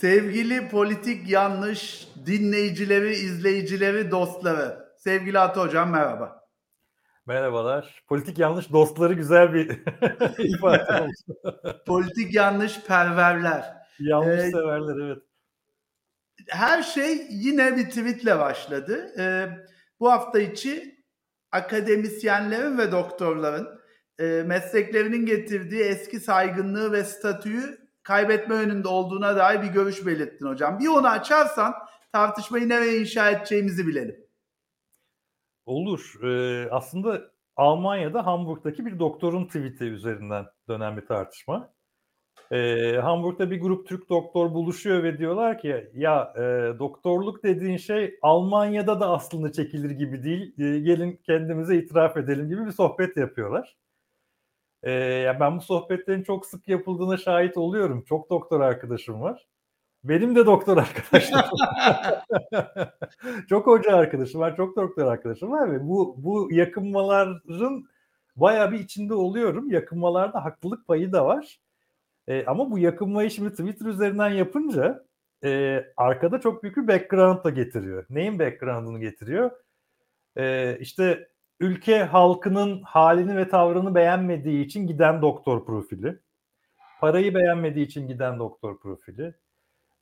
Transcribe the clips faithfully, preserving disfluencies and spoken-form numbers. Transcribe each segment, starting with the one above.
Sevgili Politik Yanlış dinleyicileri, izleyicileri, dostları. Sevgili Ata Hocam merhaba. Merhabalar. Politik Yanlış dostları güzel bir ifade oldu. Politik Yanlış perverler. Yanlış ee, severler, evet. Her şey yine bir tweetle başladı. Ee, bu hafta içi akademisyenlerin ve doktorların e, mesleklerinin getirdiği eski saygınlığı ve statüyü kaybetme önünde olduğuna dair bir görüş belirttin hocam. Bir onu açarsan tartışmayı nereye inşa edeceğimizi bilelim. Olur. Ee, aslında Almanya'da Hamburg'daki bir doktorun tweet'i üzerinden dönen bir tartışma. Ee, Hamburg'da bir grup Türk doktor buluşuyor ve diyorlar ki ya e, doktorluk dediğin şey Almanya'da da aslında çekilir gibi değil. E, gelin kendimize itiraf edelim gibi bir sohbet yapıyorlar. Ee, yani ben bu sohbetlerin çok sık yapıldığına şahit oluyorum. Çok doktor arkadaşım var. Benim de doktor arkadaşlarım var. Çok hoca arkadaşım var, çok doktor arkadaşım var ve bu bu yakınmaların bayağı bir içinde oluyorum. Yakınmalarda haklılık payı da var. Ee, ama bu yakınmayı şimdi Twitter üzerinden yapınca e, arkada çok büyük bir background da getiriyor. Neyin background'ını getiriyor? Ee, işte ülke halkının halini ve tavrını beğenmediği için giden doktor profili. Parayı beğenmediği için giden doktor profili.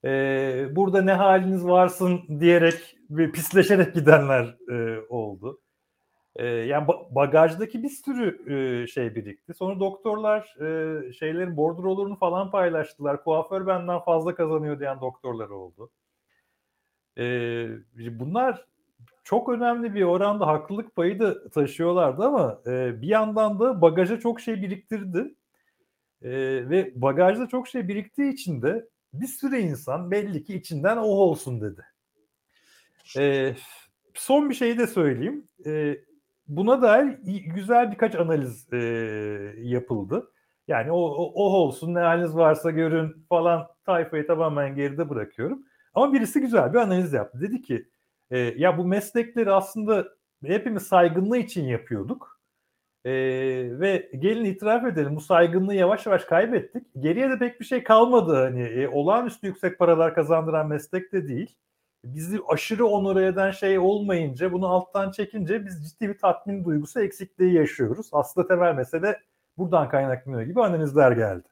Ee, burada ne haliniz varsın diyerek ve pisleşerek gidenler e, oldu. Ee, yani ba- bagajdaki bir sürü e, şey birikti. Sonra doktorlar e, şeylerin bordrolarını falan paylaştılar. Kuaför benden fazla kazanıyor diyen doktorlar oldu. Ee, bunlar... Çok önemli bir oranda haklılık payı da taşıyorlardı ama e, bir yandan da bagaja çok şey biriktirdi. E, ve bagajda çok şey biriktiği için de bir sürü insan belli ki içinden oh olsun dedi. E, son bir şey de söyleyeyim. E, buna dair güzel birkaç analiz e, yapıldı. Yani o oh, oh olsun ne haliniz varsa görün falan tayfayı tamamen geride bırakıyorum. Ama birisi güzel bir analiz yaptı. Dedi ki E, ya bu meslekleri aslında hepimiz saygınlığı için yapıyorduk e, ve gelin itiraf edelim bu saygınlığı yavaş yavaş kaybettik. Geriye de pek bir şey kalmadı. Hani e, olağanüstü yüksek paralar kazandıran meslek de değil. Bizi aşırı onore eden şey olmayınca, bunu alttan çekince biz ciddi bir tatmin duygusu eksikliği yaşıyoruz. Aslında temel mesele buradan kaynaklanıyor gibi analizler geldi.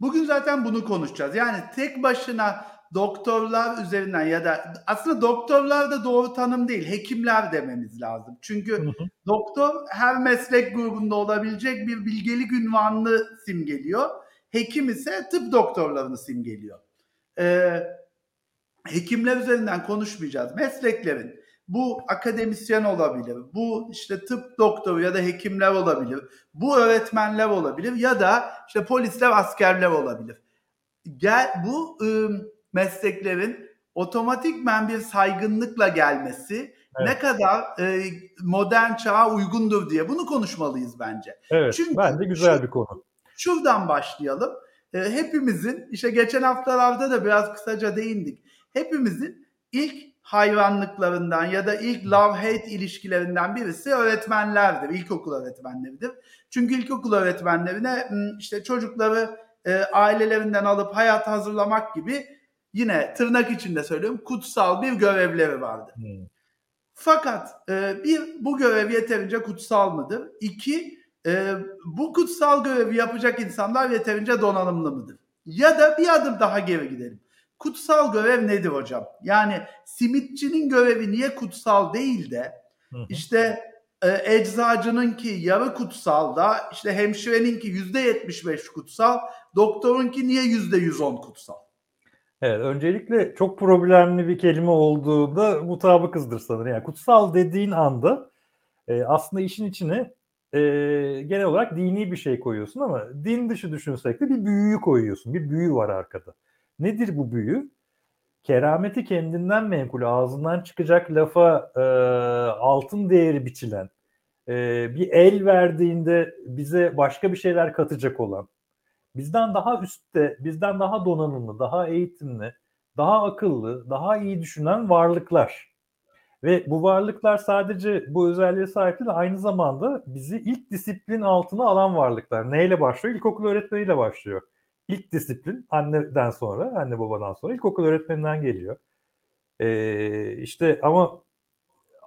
Bugün zaten bunu konuşacağız. Yani tek başına doktorlar üzerinden ya da aslında doktorlar da doğru tanım değil, hekimler dememiz lazım. Çünkü hı hı. doktor her meslek grubunda olabilecek bir bilgelik ünvanını simgeliyor. Hekim ise tıp doktorlarını simgeliyor. Ee, hekimler üzerinden konuşmayacağız. Mesleklerin, bu akademisyen olabilir, bu işte tıp doktoru ya da hekimler olabilir, bu öğretmenler olabilir ya da işte polisler, askerler olabilir. Gel bu ıı, mesleklerin otomatikmen bir saygınlıkla gelmesi evet. ne kadar e, modern çağa uygundur diye bunu konuşmalıyız bence. Evet, çünkü bence güzel şu, bir konu. Şuradan başlayalım. E, hepimizin, işte geçen haftalarda da biraz kısaca değindik. Hepimizin ilk hayranlıklarından ya da ilk love-hate ilişkilerinden birisi öğretmenlerdir, ilkokul öğretmenleridir. Çünkü ilkokul öğretmenlerine işte çocukları e, ailelerinden alıp hayata hazırlamak gibi yine tırnak içinde söylüyorum kutsal bir görevleri vardı. Hmm. Fakat e, bir bu görev yeterince kutsal mıdır? İki e, bu kutsal görevi yapacak insanlar yeterince donanımlı mıdır? Ya da bir adım daha geri gidelim. Kutsal görev nedir hocam? Yani simitçinin görevi niye kutsal değil de hmm. işte e, eczacınınki yarı kutsal da işte hemşireninki yüzde yetmiş beş kutsal, doktorunki niye yüzde yüz on kutsal? Evet, öncelikle çok problemli bir kelime olduğunda mutabıkızdır sanırım. Yani kutsal dediğin anda e, aslında işin içine e, genel olarak dini bir şey koyuyorsun ama din dışı düşünsek de bir büyüyü koyuyorsun. Bir büyü var arkada. Nedir bu büyü? Kerameti kendinden menkul, ağzından çıkacak lafa e, altın değeri biçilen, e, bir el verdiğinde bize başka bir şeyler katacak olan, bizden daha üstte, bizden daha donanımlı, daha eğitimli, daha akıllı, daha iyi düşünen varlıklar. Ve bu varlıklar sadece bu özelliğe sahip değil, aynı zamanda bizi ilk disiplin altına alan varlıklar. Neyle başlıyor? İlkokul öğretmeniyle başlıyor. İlk disiplin anneden sonra, anne babadan sonra ilkokul öğretmeninden geliyor. Ee, işte ama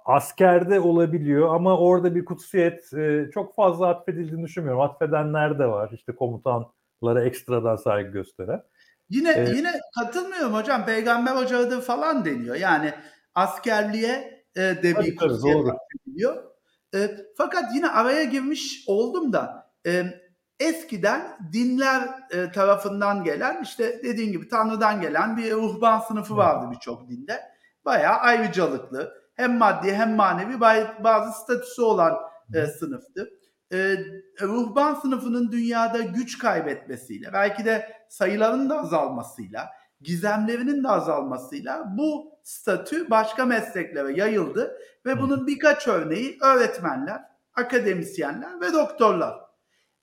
askerde olabiliyor ama orada bir kutsiyet e, çok fazla atfedildiğini düşünmüyorum. Atfedenler de var, işte komutanlara ekstradan saygı gösteren. Yine ee, yine katılmıyorum hocam. Peygamber ocağı falan deniyor. Yani askerliğe e, de bir kutsiyet atfediliyor. E, fakat yine araya girmiş oldum da e, eskiden dinler e, tarafından gelen, işte dediğin gibi Tanrı'dan gelen bir ruhban sınıfı vardı birçok dinde. Bayağı ayrıcalıklı, hem maddi hem manevi bazı statüsü olan e, sınıftı. E, ruhban sınıfının dünyada güç kaybetmesiyle, belki de sayıların da azalmasıyla, gizemlerinin de azalmasıyla bu statü başka mesleklere yayıldı ve bunun birkaç örneği öğretmenler, akademisyenler ve doktorlar.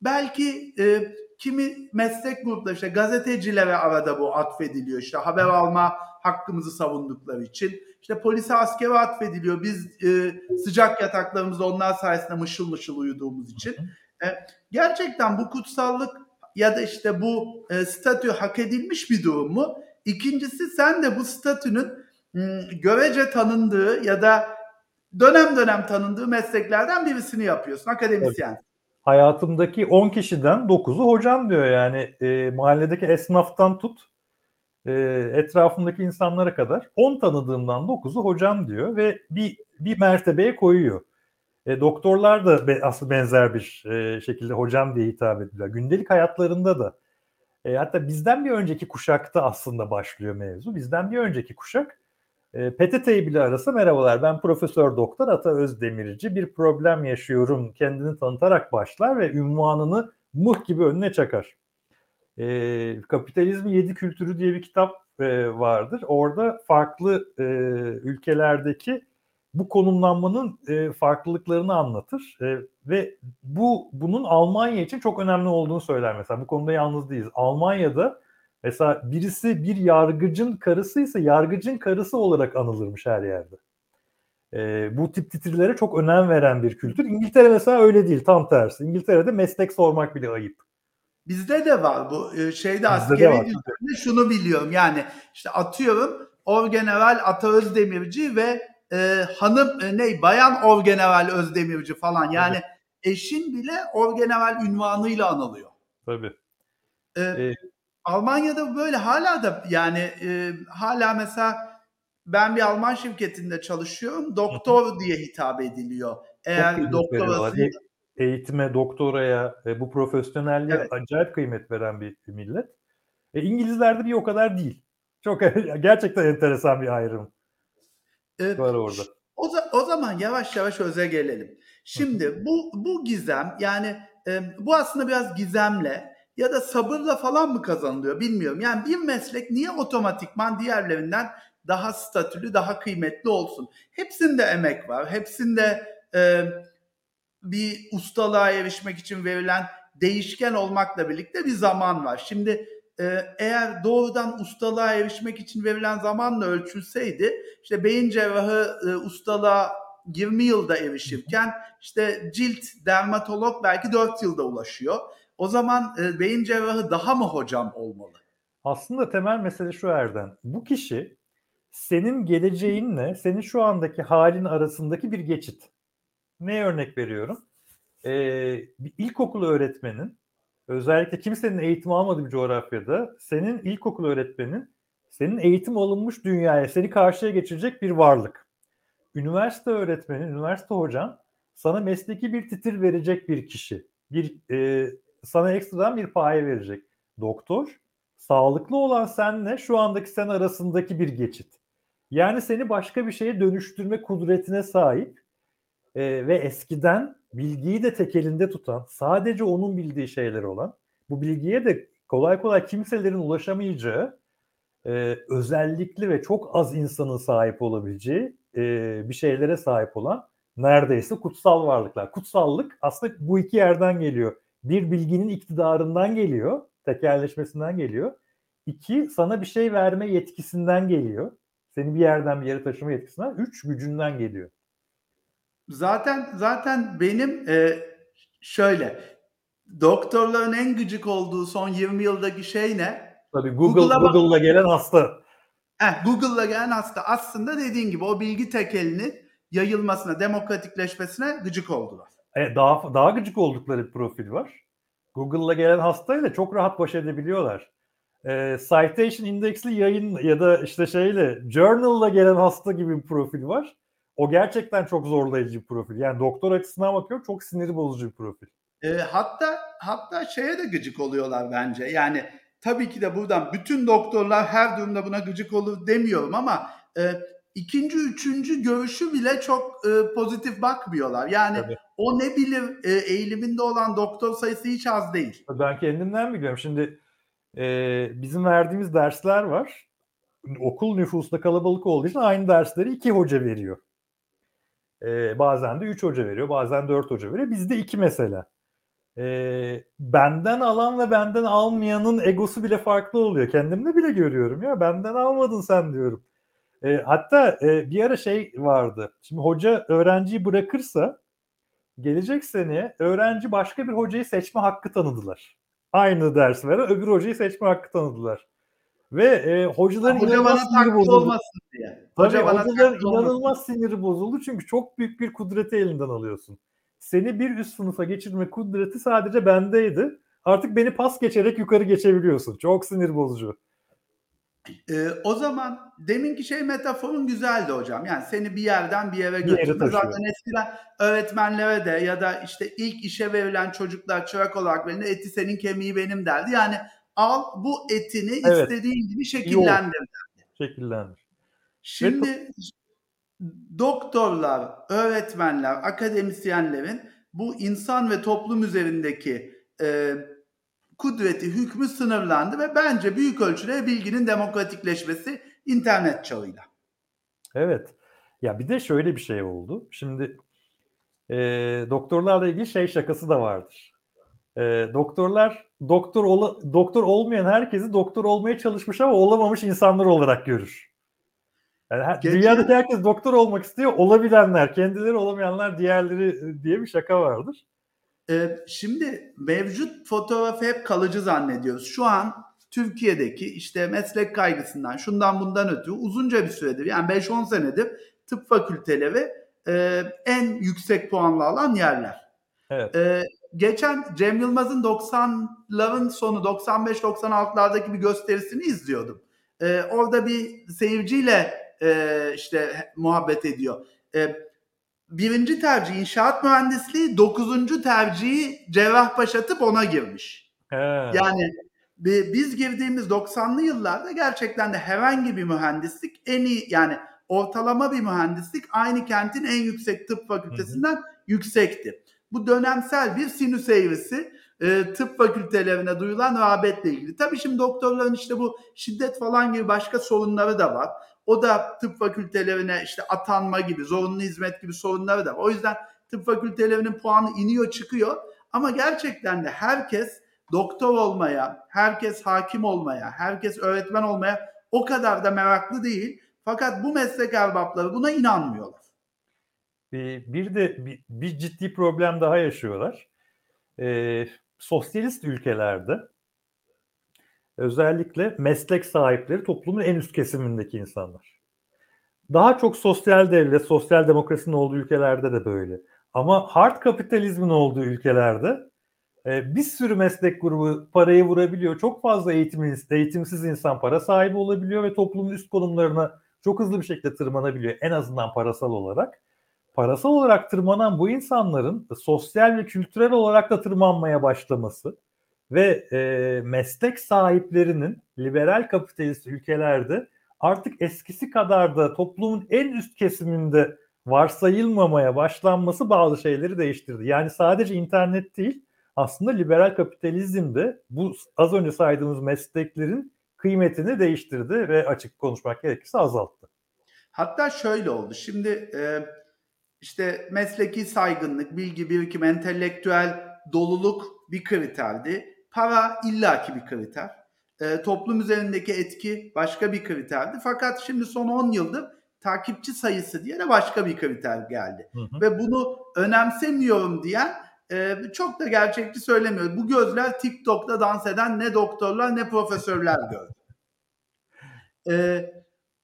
Belki e, kimi meslek grupları, işte gazetecilere arada bu atfediliyor. İşte haber alma hakkımızı savundukları için. İşte polise, askere atfediliyor. Biz e, sıcak yataklarımızda onlar sayesinde mışıl mışıl uyuduğumuz için. E, gerçekten bu kutsallık ya da işte bu e, statü hak edilmiş bir durum mu? İkincisi, sen de bu statünün m, görece tanındığı ya da dönem dönem tanındığı mesleklerden birisini yapıyorsun. Akademisyen. Evet. Hayatımdaki on kişiden dokuzu hocam diyor yani. E, mahalledeki esnaftan tut e, etrafımdaki insanlara kadar on tanıdığımdan dokuzu hocam diyor ve bir bir mertebeye koyuyor. E, doktorlar da be, aslında benzer bir e, şekilde hocam diye hitap ediyorlar. Gündelik hayatlarında da e, hatta bizden bir önceki kuşakta aslında başlıyor mevzu. Bizden bir önceki kuşak e, P T T'yi bile arasa merhabalar, ben Profesör Doktor Ata Özdemirci, bir problem yaşıyorum, kendini tanıtarak başlar ve ünvanını mıh gibi önüne çakar. E, Kapitalizmin Yedi Kültürü diye bir kitap e, vardır. Orada farklı e, ülkelerdeki bu konumlanmanın e, farklılıklarını anlatır e, ve bu bunun Almanya için çok önemli olduğunu söyler mesela. Bu konuda yalnız değiliz. Almanya'da mesela birisi bir yargıcın karısıysa yargıcın karısı olarak anılırmış her yerde. E, bu tip titrilere çok önem veren bir kültür. İngiltere mesela öyle değil, tam tersi. İngiltere'de meslek sormak bile ayıp. Bizde de var bu şeyde, askeri düzeninde şunu biliyorum yani, işte atıyorum Orgeneral Ata Özdemirci ve e, hanım e, ne bayan Orgeneral Özdemirci falan yani. Tabii. Eşin bile Orgeneral ünvanıyla anılıyor. Tabii. E, ee, Almanya'da böyle hala da yani e, hala mesela ben bir Alman şirketinde çalışıyorum, doktor diye hitap ediliyor. Eğer doktorasında. Eğitime, doktoraya, bu profesyonelliğe evet. Acayip kıymet veren bir millet. E, İngilizlerde bir o kadar değil. Çok gerçekten enteresan bir ayrım evet. var orada. O, da, o zaman yavaş yavaş öze gelelim. Şimdi bu bu gizem yani e, bu aslında biraz gizemle ya da sabırla falan mı kazanılıyor bilmiyorum. Yani bir meslek niye otomatikman diğerlerinden daha statülü, daha kıymetli olsun? Hepsinde emek var. Hepsinde e, bir ustalığa erişmek için verilen değişken olmakla birlikte bir zaman var. Şimdi eğer doğrudan ustalığa erişmek için verilen zamanla ölçülseydi, işte beyin cerrahı e, ustalığa yirmi yılda erişirken işte cilt dermatolog belki dört yılda ulaşıyor. O zaman e, beyin cerrahı daha mı hocam olmalı? Aslında temel mesele şu Erdem. Bu kişi senin geleceğinle senin şu andaki halin arasındaki bir geçit. Ne örnek veriyorum? Ee, bir ilkokul öğretmenin, özellikle kimsenin eğitim almadığı bir coğrafyada, senin ilkokul öğretmenin senin eğitim alınmış dünyaya seni karşıya geçirecek bir varlık. Üniversite öğretmeni, üniversite hocan sana mesleki bir titir verecek bir kişi. Bir e, sana ekstradan bir paye verecek. Doktor, sağlıklı olan senle şu andaki sen arasındaki bir geçit. Yani seni başka bir şeye dönüştürme kudretine sahip. Ee, ve eskiden bilgiyi de tek elinde tutan, sadece onun bildiği şeyler olan, bu bilgiye de kolay kolay kimselerin ulaşamayacağı, e, özellikli ve çok az insanın sahip olabileceği e, bir şeylere sahip olan neredeyse kutsal varlıklar. Kutsallık aslında bu iki yerden geliyor. Bir, bilginin iktidarından geliyor, tekelleşmesinden geliyor. İki, sana bir şey verme yetkisinden geliyor. Seni bir yerden bir yere taşıma yetkisinden. Üç, gücünden geliyor. Zaten zaten benim e, şöyle doktorların en gıcık olduğu son yirmi yıldaki şey ne? Tabii Google, Google'a Google'la gelen hasta. Heh, Google'la gelen hasta. Aslında dediğin gibi o bilgi tekelinin yayılmasına, demokratikleşmesine gıcık oldular. E, daha daha gıcık oldukları bir profil var. Google'la gelen hastayla çok rahat baş edebiliyorlar. E, citation indeksli yayın ya da işte şeyle journal'la gelen hasta gibi bir profil var. O gerçekten çok zorlayıcı bir profil. Yani doktor açısından bakıyorum çok sinir bozucu bir profil. E, hatta hatta şeye de gıcık oluyorlar bence. Yani tabii ki de buradan bütün doktorlar her durumda buna gıcık olur demiyorum ama e, ikinci, üçüncü görüşü bile çok e, pozitif bakmıyorlar. Yani tabii. O ne bilir e, eğiliminde olan doktor sayısı hiç az değil. Ben kendimden biliyorum. Şimdi e, bizim verdiğimiz dersler var. Okul nüfusunda kalabalık olduğu için aynı dersleri iki hoca veriyor. E, bazen de üç hoca veriyor, bazen dört hoca veriyor. Bizde iki mesela. E, benden alan ve benden almayanın egosu bile farklı oluyor. Kendimde bile görüyorum ya. Benden almadın sen diyorum. E, hatta e, bir ara şey vardı. Şimdi hoca öğrenciyi bırakırsa gelecek seneye öğrenci başka bir hocayı seçme hakkı tanıdılar. Aynı ders veren öbür hocayı seçme hakkı tanıdılar. Ve e, hocaların hoca inanılmaz siniri bozuldu. Diye. Hoca Tabii hocaların inanılmaz siniri bozuldu çünkü çok büyük bir kudreti elinden alıyorsun. Seni bir üst sınıfa geçirme kudreti sadece bendeydi. Artık beni pas geçerek yukarı geçebiliyorsun. Çok sinir bozucu. Ee, o zaman deminki şey metaforun güzeldi hocam. Yani seni bir yerden bir yere götürdü. Zaten eskiden öğretmenlere de ya da işte ilk işe verilen çocuklar çırak olarak verildi. Eti senin kemiği benim derdi. Yani al bu etini evet. istediğin gibi şekillendir derdi. Şekillendir. Şimdi Ve... doktorlar, öğretmenler, akademisyenlerin bu insan ve toplum üzerindeki e, kudreti, hükmü sınırlandı ve bence büyük ölçüde bilginin demokratikleşmesi internet çağıyla. Evet. Ya bir de şöyle bir şey oldu. Şimdi e, doktorlarla ilgili şey şakası da vardır. E, doktorlar doktor ola, doktor olmayan herkesi doktor olmaya çalışmış ama olamamış insanlar olarak görür. Yani Gece... dünyadaki herkes doktor olmak istiyor. Olabilenler, kendileri olamayanlar diğerleri diye bir şaka vardır. Şimdi mevcut fotoğrafı hep kalıcı zannediyoruz. Şu an Türkiye'deki işte meslek kaygısından, şundan bundan ötürü uzunca bir süredir, yani beş on senedir tıp fakülteleri e, en yüksek puanla alan yerler. Evet. E, geçen Cem Yılmaz'ın doksanların sonu doksan beş doksan altılardaki bir gösterisini izliyordum. E, orada bir seyirciyle e, işte muhabbet ediyor. Evet. Birinci tercih inşaat mühendisliği, dokuzuncu tercihi Cerrahpaşa tıp ona girmiş. He. Yani biz girdiğimiz doksanlı yıllarda gerçekten de herhangi bir mühendislik en iyi, yani ortalama bir mühendislik aynı kentin en yüksek tıp fakültesinden hı hı. yüksekti. Bu dönemsel bir sinüs eğrisi e, tıp fakültelerine duyulan rağbetle ilgili. Tabii şimdi doktorların işte bu şiddet falan gibi başka sorunları da var. O da tıp fakültelerine işte atanma gibi, zorunlu hizmet gibi sorunları da var. O yüzden tıp fakültelerinin puanı iniyor çıkıyor. Ama gerçekten de herkes doktor olmaya, herkes hakim olmaya, herkes öğretmen olmaya o kadar da meraklı değil. Fakat bu meslek erbapları buna inanmıyorlar. Bir de bir, bir ciddi problem daha yaşıyorlar. E, sosyalist ülkelerde özellikle meslek sahipleri toplumun en üst kesimindeki insanlar. Daha çok sosyal devlet, sosyal demokrasinin olduğu ülkelerde de böyle. Ama hard kapitalizmin olduğu ülkelerde bir sürü meslek grubu parayı vurabiliyor. Çok fazla eğitimsiz, eğitimsiz insan para sahibi olabiliyor ve toplumun üst konumlarına çok hızlı bir şekilde tırmanabiliyor. En azından parasal olarak. Parasal olarak tırmanan bu insanların sosyal ve kültürel olarak da tırmanmaya başlaması ve e, meslek sahiplerinin liberal kapitalist ülkelerde artık eskisi kadar da toplumun en üst kesiminde varsayılmamaya başlanması bazı şeyleri değiştirdi. Yani sadece internet değil, aslında liberal kapitalizm de bu az önce saydığımız mesleklerin kıymetini değiştirdi ve açık konuşmak gerekirse azalttı. Hatta şöyle oldu. Şimdi e, işte mesleki saygınlık, bilgi birikimi, entelektüel doluluk bir kriterdi. Para illaki bir kriter. E, toplum üzerindeki etki başka bir kriterdi. Fakat şimdi son on yıldır takipçi sayısı diye de başka bir kriter geldi. Hı hı. Ve bunu önemsemiyorum diyen e, çok da gerçekçi söylemiyor. Bu gözler TikTok'ta dans eden ne doktorlar ne profesörler gördü. Evet.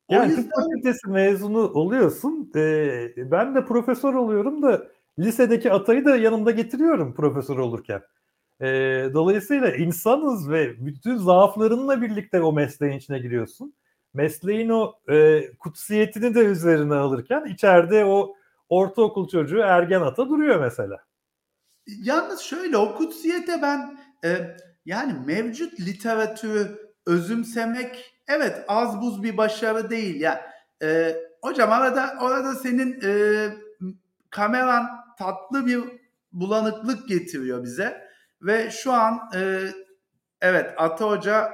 Yani tıp fakültesi mezunu oluyorsun. Ee, ben de profesör oluyorum da lisedeki atayı da yanımda getiriyorum profesör olurken. Ee, dolayısıyla insanız ve bütün zaaflarınla birlikte o mesleğin içine giriyorsun. Mesleğin o e, kutsiyetini de üzerine alırken içeride o ortaokul çocuğu ergen ata duruyor mesela. Yalnız şöyle, o kutsiyete ben e, yani mevcut literatürü özümsemek, evet, az buz bir başarı değil ya. Ee, hocam arada orada senin e, kameran tatlı bir bulanıklık getiriyor bize ve şu an e, evet Ata Hoca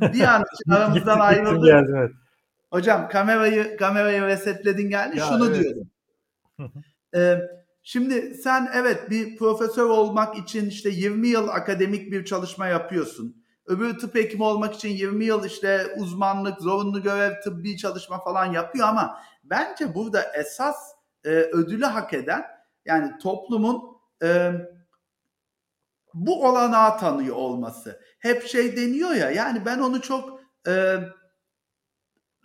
bir an için aramızdan ayrıldı. Geldi, evet. Hocam kamerayı kamerayı resetledin geldi. Ya, şunu evet. Diyorum. ee, şimdi sen evet bir profesör olmak için işte yirmi yıl akademik bir çalışma yapıyorsun. Öbür tıp hekimi olmak için yirmi yıl işte uzmanlık, zorunlu görev, tıbbi çalışma falan yapıyor ama bence burada esas e, ödülü hak eden, yani toplumun e, bu olanağı tanıyor olması. Hep şey deniyor ya, yani ben onu çok e,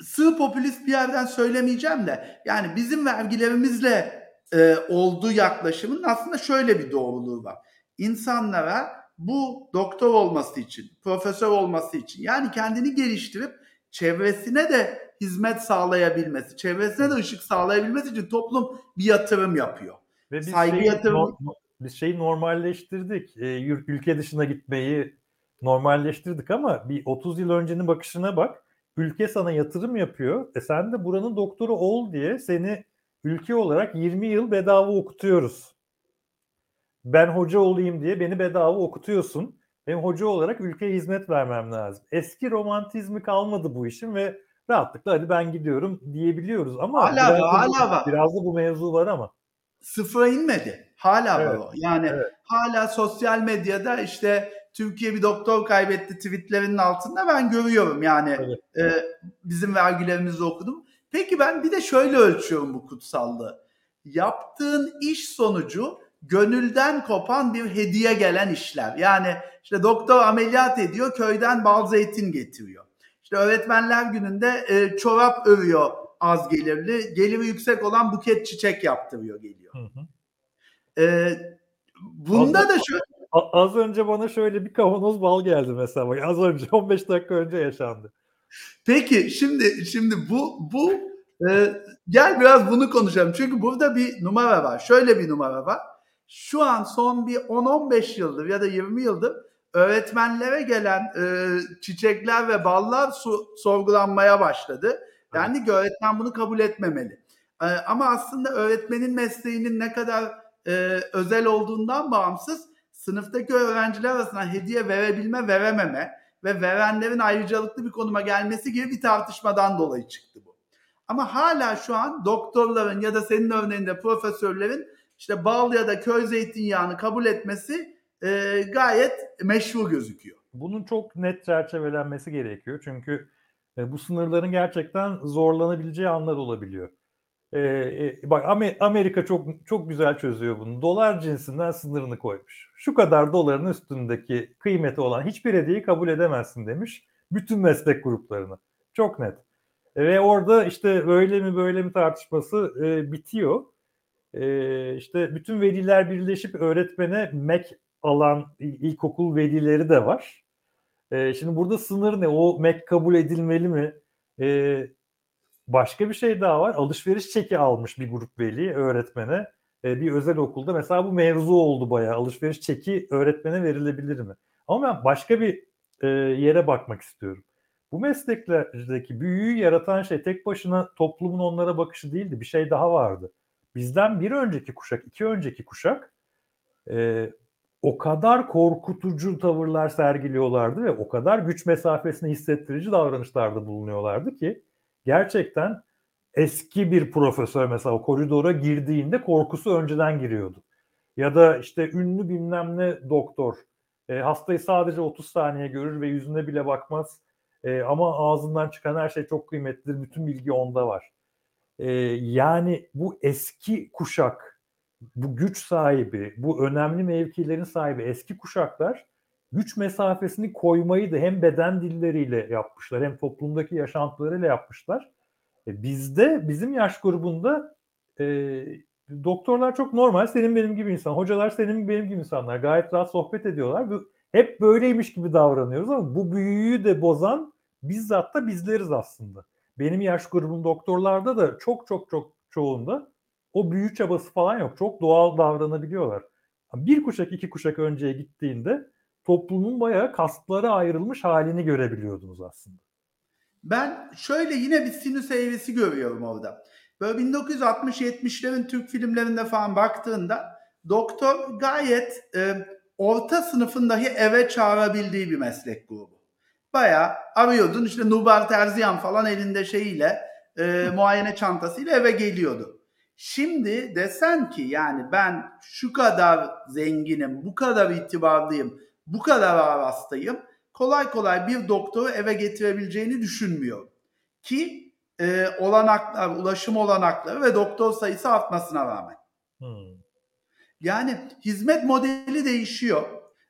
sığ popülist bir yerden söylemeyeceğim de, yani bizim vergilerimizle e, olduğu yaklaşımın aslında şöyle bir doğruluğu var. İnsanlara bu doktor olması için, profesör olması için, yani kendini geliştirip çevresine de hizmet sağlayabilmesi, çevresine de ışık sağlayabilmesi için toplum bir yatırım yapıyor. Ve biz saygı şeyi, yatırım... no, biz şeyi normalleştirdik. Ee, ülke dışına gitmeyi normalleştirdik ama bir otuz yıl öncenin bakışına bak. Ülke sana yatırım yapıyor. E sen de buranın doktoru ol diye seni ülke olarak yirmi yıl bedava okutuyoruz. Ben hoca olayım diye beni bedava okutuyorsun. Benim hoca olarak ülkeye hizmet vermem lazım. Eski romantizmi kalmadı bu işin ve rahatlıkla hadi ben gidiyorum diyebiliyoruz. Ama hala biraz, var, da, hala var. Biraz da bu mevzu var ama. Sıfıra inmedi. Hala evet. Var o. Yani evet. Hala sosyal medyada işte Türkiye bir doktor kaybetti tweetlerinin altında ben görüyorum yani. Evet. E, bizim vergilerimizi okudum. Peki ben bir de şöyle ölçüyorum bu kutsallığı. Yaptığın iş sonucu gönülden kopan bir hediye gelen işler. Yani işte doktor ameliyat ediyor, köyden bal zeytin getiriyor. İşte öğretmenler gününde e, çorap örüyor az gelirli, geliri yüksek olan buket çiçek yaptırıyor geliyor. Hı hı. E, bunda az, da şöyle... Az önce bana şöyle bir kavanoz bal geldi mesela. Az önce on beş dakika önce yaşandı. Peki şimdi şimdi bu bu e, gel biraz bunu konuşalım. Çünkü burada bir numara var. Şöyle bir numara var. Şu an son bir on on beş yıldır ya da yirmi yıldır öğretmenlere gelen e, çiçekler ve ballar su, sorgulanmaya başladı. Yani evet. Öğretmen bunu kabul etmemeli. E, ama aslında öğretmenin mesleğinin ne kadar e, özel olduğundan bağımsız sınıftaki öğrenciler arasında hediye verebilme, verememe ve verenlerin ayrıcalıklı bir konuma gelmesi gibi bir tartışmadan dolayı çıktı bu. Ama hala şu an doktorların ya da senin örneğinde profesörlerin İşte bal ya da köy zeytinyağını kabul etmesi e, gayet meşru gözüküyor. Bunun çok net çerçevelenmesi gerekiyor. Çünkü e, bu sınırların gerçekten zorlanabileceği anlar olabiliyor. E, e, bak Amerika çok çok güzel çözüyor bunu. Dolar cinsinden sınırını koymuş. Şu kadar doların üstündeki kıymeti olan hiçbir hediyeyi kabul edemezsin demiş. Bütün meslek gruplarını. Çok net. E, ve orada işte böyle mi böyle mi tartışması e, bitiyor. Ee, işte bütün veliler birleşip öğretmene M E C alan ilkokul velileri de var. Ee, şimdi burada sınır ne? O M E C kabul edilmeli mi? Ee, başka bir şey daha var. Alışveriş çeki almış bir grup veli öğretmene. Ee, bir özel okulda mesela bu mevzu oldu bayağı. Alışveriş çeki öğretmene verilebilir mi? Ama ben başka bir e, yere bakmak istiyorum. Bu mesleklerdeki büyüyü yaratan şey tek başına toplumun onlara bakışı değildi. Bir şey daha vardı. Bizden bir önceki kuşak, iki önceki kuşak e, o kadar korkutucu tavırlar sergiliyorlardı ve o kadar güç mesafesini hissettirici davranışlarda bulunuyorlardı ki gerçekten eski bir profesör mesela koridora girdiğinde korkusu önceden giriyordu. Ya da işte ünlü bilmem ne doktor e, hastayı sadece otuz saniye görür ve yüzüne bile bakmaz e, ama ağzından çıkan her şey çok kıymetlidir, bütün bilgi onda var. Ee, yani bu eski kuşak bu güç sahibi, bu önemli mevkilerin sahibi eski kuşaklar güç mesafesini koymayı da hem beden dilleriyle yapmışlar hem toplumdaki yaşantılarıyla yapmışlar. E bizde, bizim yaş grubunda e, doktorlar çok normal, senin benim gibi insan, hocalar senin benim gibi insanlar, gayet rahat sohbet ediyorlar. Hep böyleymiş gibi davranıyoruz ama bu büyüyü de bozan bizzat da bizleriz aslında. Benim yaş grubum doktorlarda da çok çok çok çoğunda o büyü çabası falan yok. Çok doğal davranabiliyorlar. Bir kuşak iki kuşak önceye gittiğinde toplumun bayağı kastlara ayrılmış halini görebiliyordunuz aslında. Ben şöyle yine bir sinüs eğrisi görüyorum orada. Böyle bin dokuz yüz altmış yetmişlerin Türk filmlerinde falan baktığında doktor gayet e, orta sınıfın dahi eve çağırabildiği bir meslek grubu. Bayağı arıyordun işte Nubar Terziyan falan elinde şeyiyle e, muayene çantasıyla eve geliyordu. Şimdi desen ki yani ben şu kadar zenginim, bu kadar itibarlıyım, bu kadar ağır hastayım, kolay kolay bir doktoru eve getirebileceğini düşünmüyorum. Ki e, olanaklar, ulaşım olanakları ve doktor sayısı artmasına rağmen. Hmm. Yani hizmet modeli değişiyor.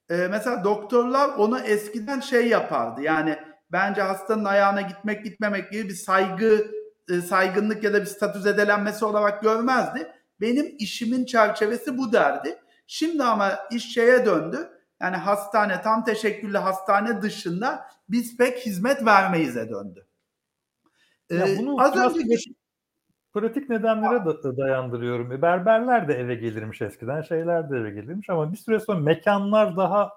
E, mesela doktorlar onu eskiden şey yapardı. Yani bence hastanın ayağına gitmek gitmemek gibi bir saygı, saygınlık ya da bir statü zedelenmesi olarak görmezdi. Benim işimin çerçevesi bu derdi. Şimdi ama iş şeye döndü. Yani hastane, tam teşekküllü hastane dışında biz pek hizmet vermeyize döndü. Ee, bunu az önce pratik, pratik nedenlere da dayandırıyorum. Berberler de eve gelirmiş eskiden, şeyler de eve gelirmiş ama bir süre sonra mekanlar daha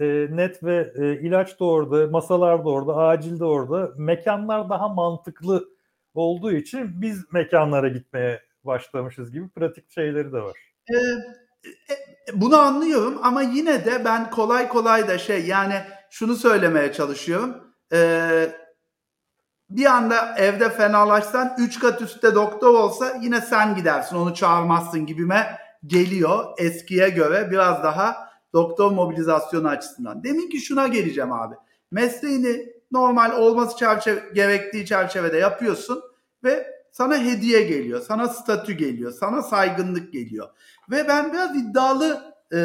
e, net ve e, ilaç da orada, masalar da orada, acil de orada. Mekanlar daha mantıklı olduğu için biz mekanlara gitmeye başlamışız gibi pratik şeyleri de var. Ee, bunu anlıyorum ama yine de ben kolay kolay da şey yani şunu söylemeye çalışıyorum. Ee, bir anda evde fenalaşsan üç kat üstte doktor olsa yine sen gidersin, onu çağırmazsın gibime geliyor eskiye göre biraz daha doktor mobilizasyonu açısından. Demin ki şuna geleceğim abi. Mesleğini normal olması çerçeve, gerektiği çerçevede yapıyorsun ve sana hediye geliyor, sana statü geliyor, sana saygınlık geliyor. Ve ben biraz iddialı e,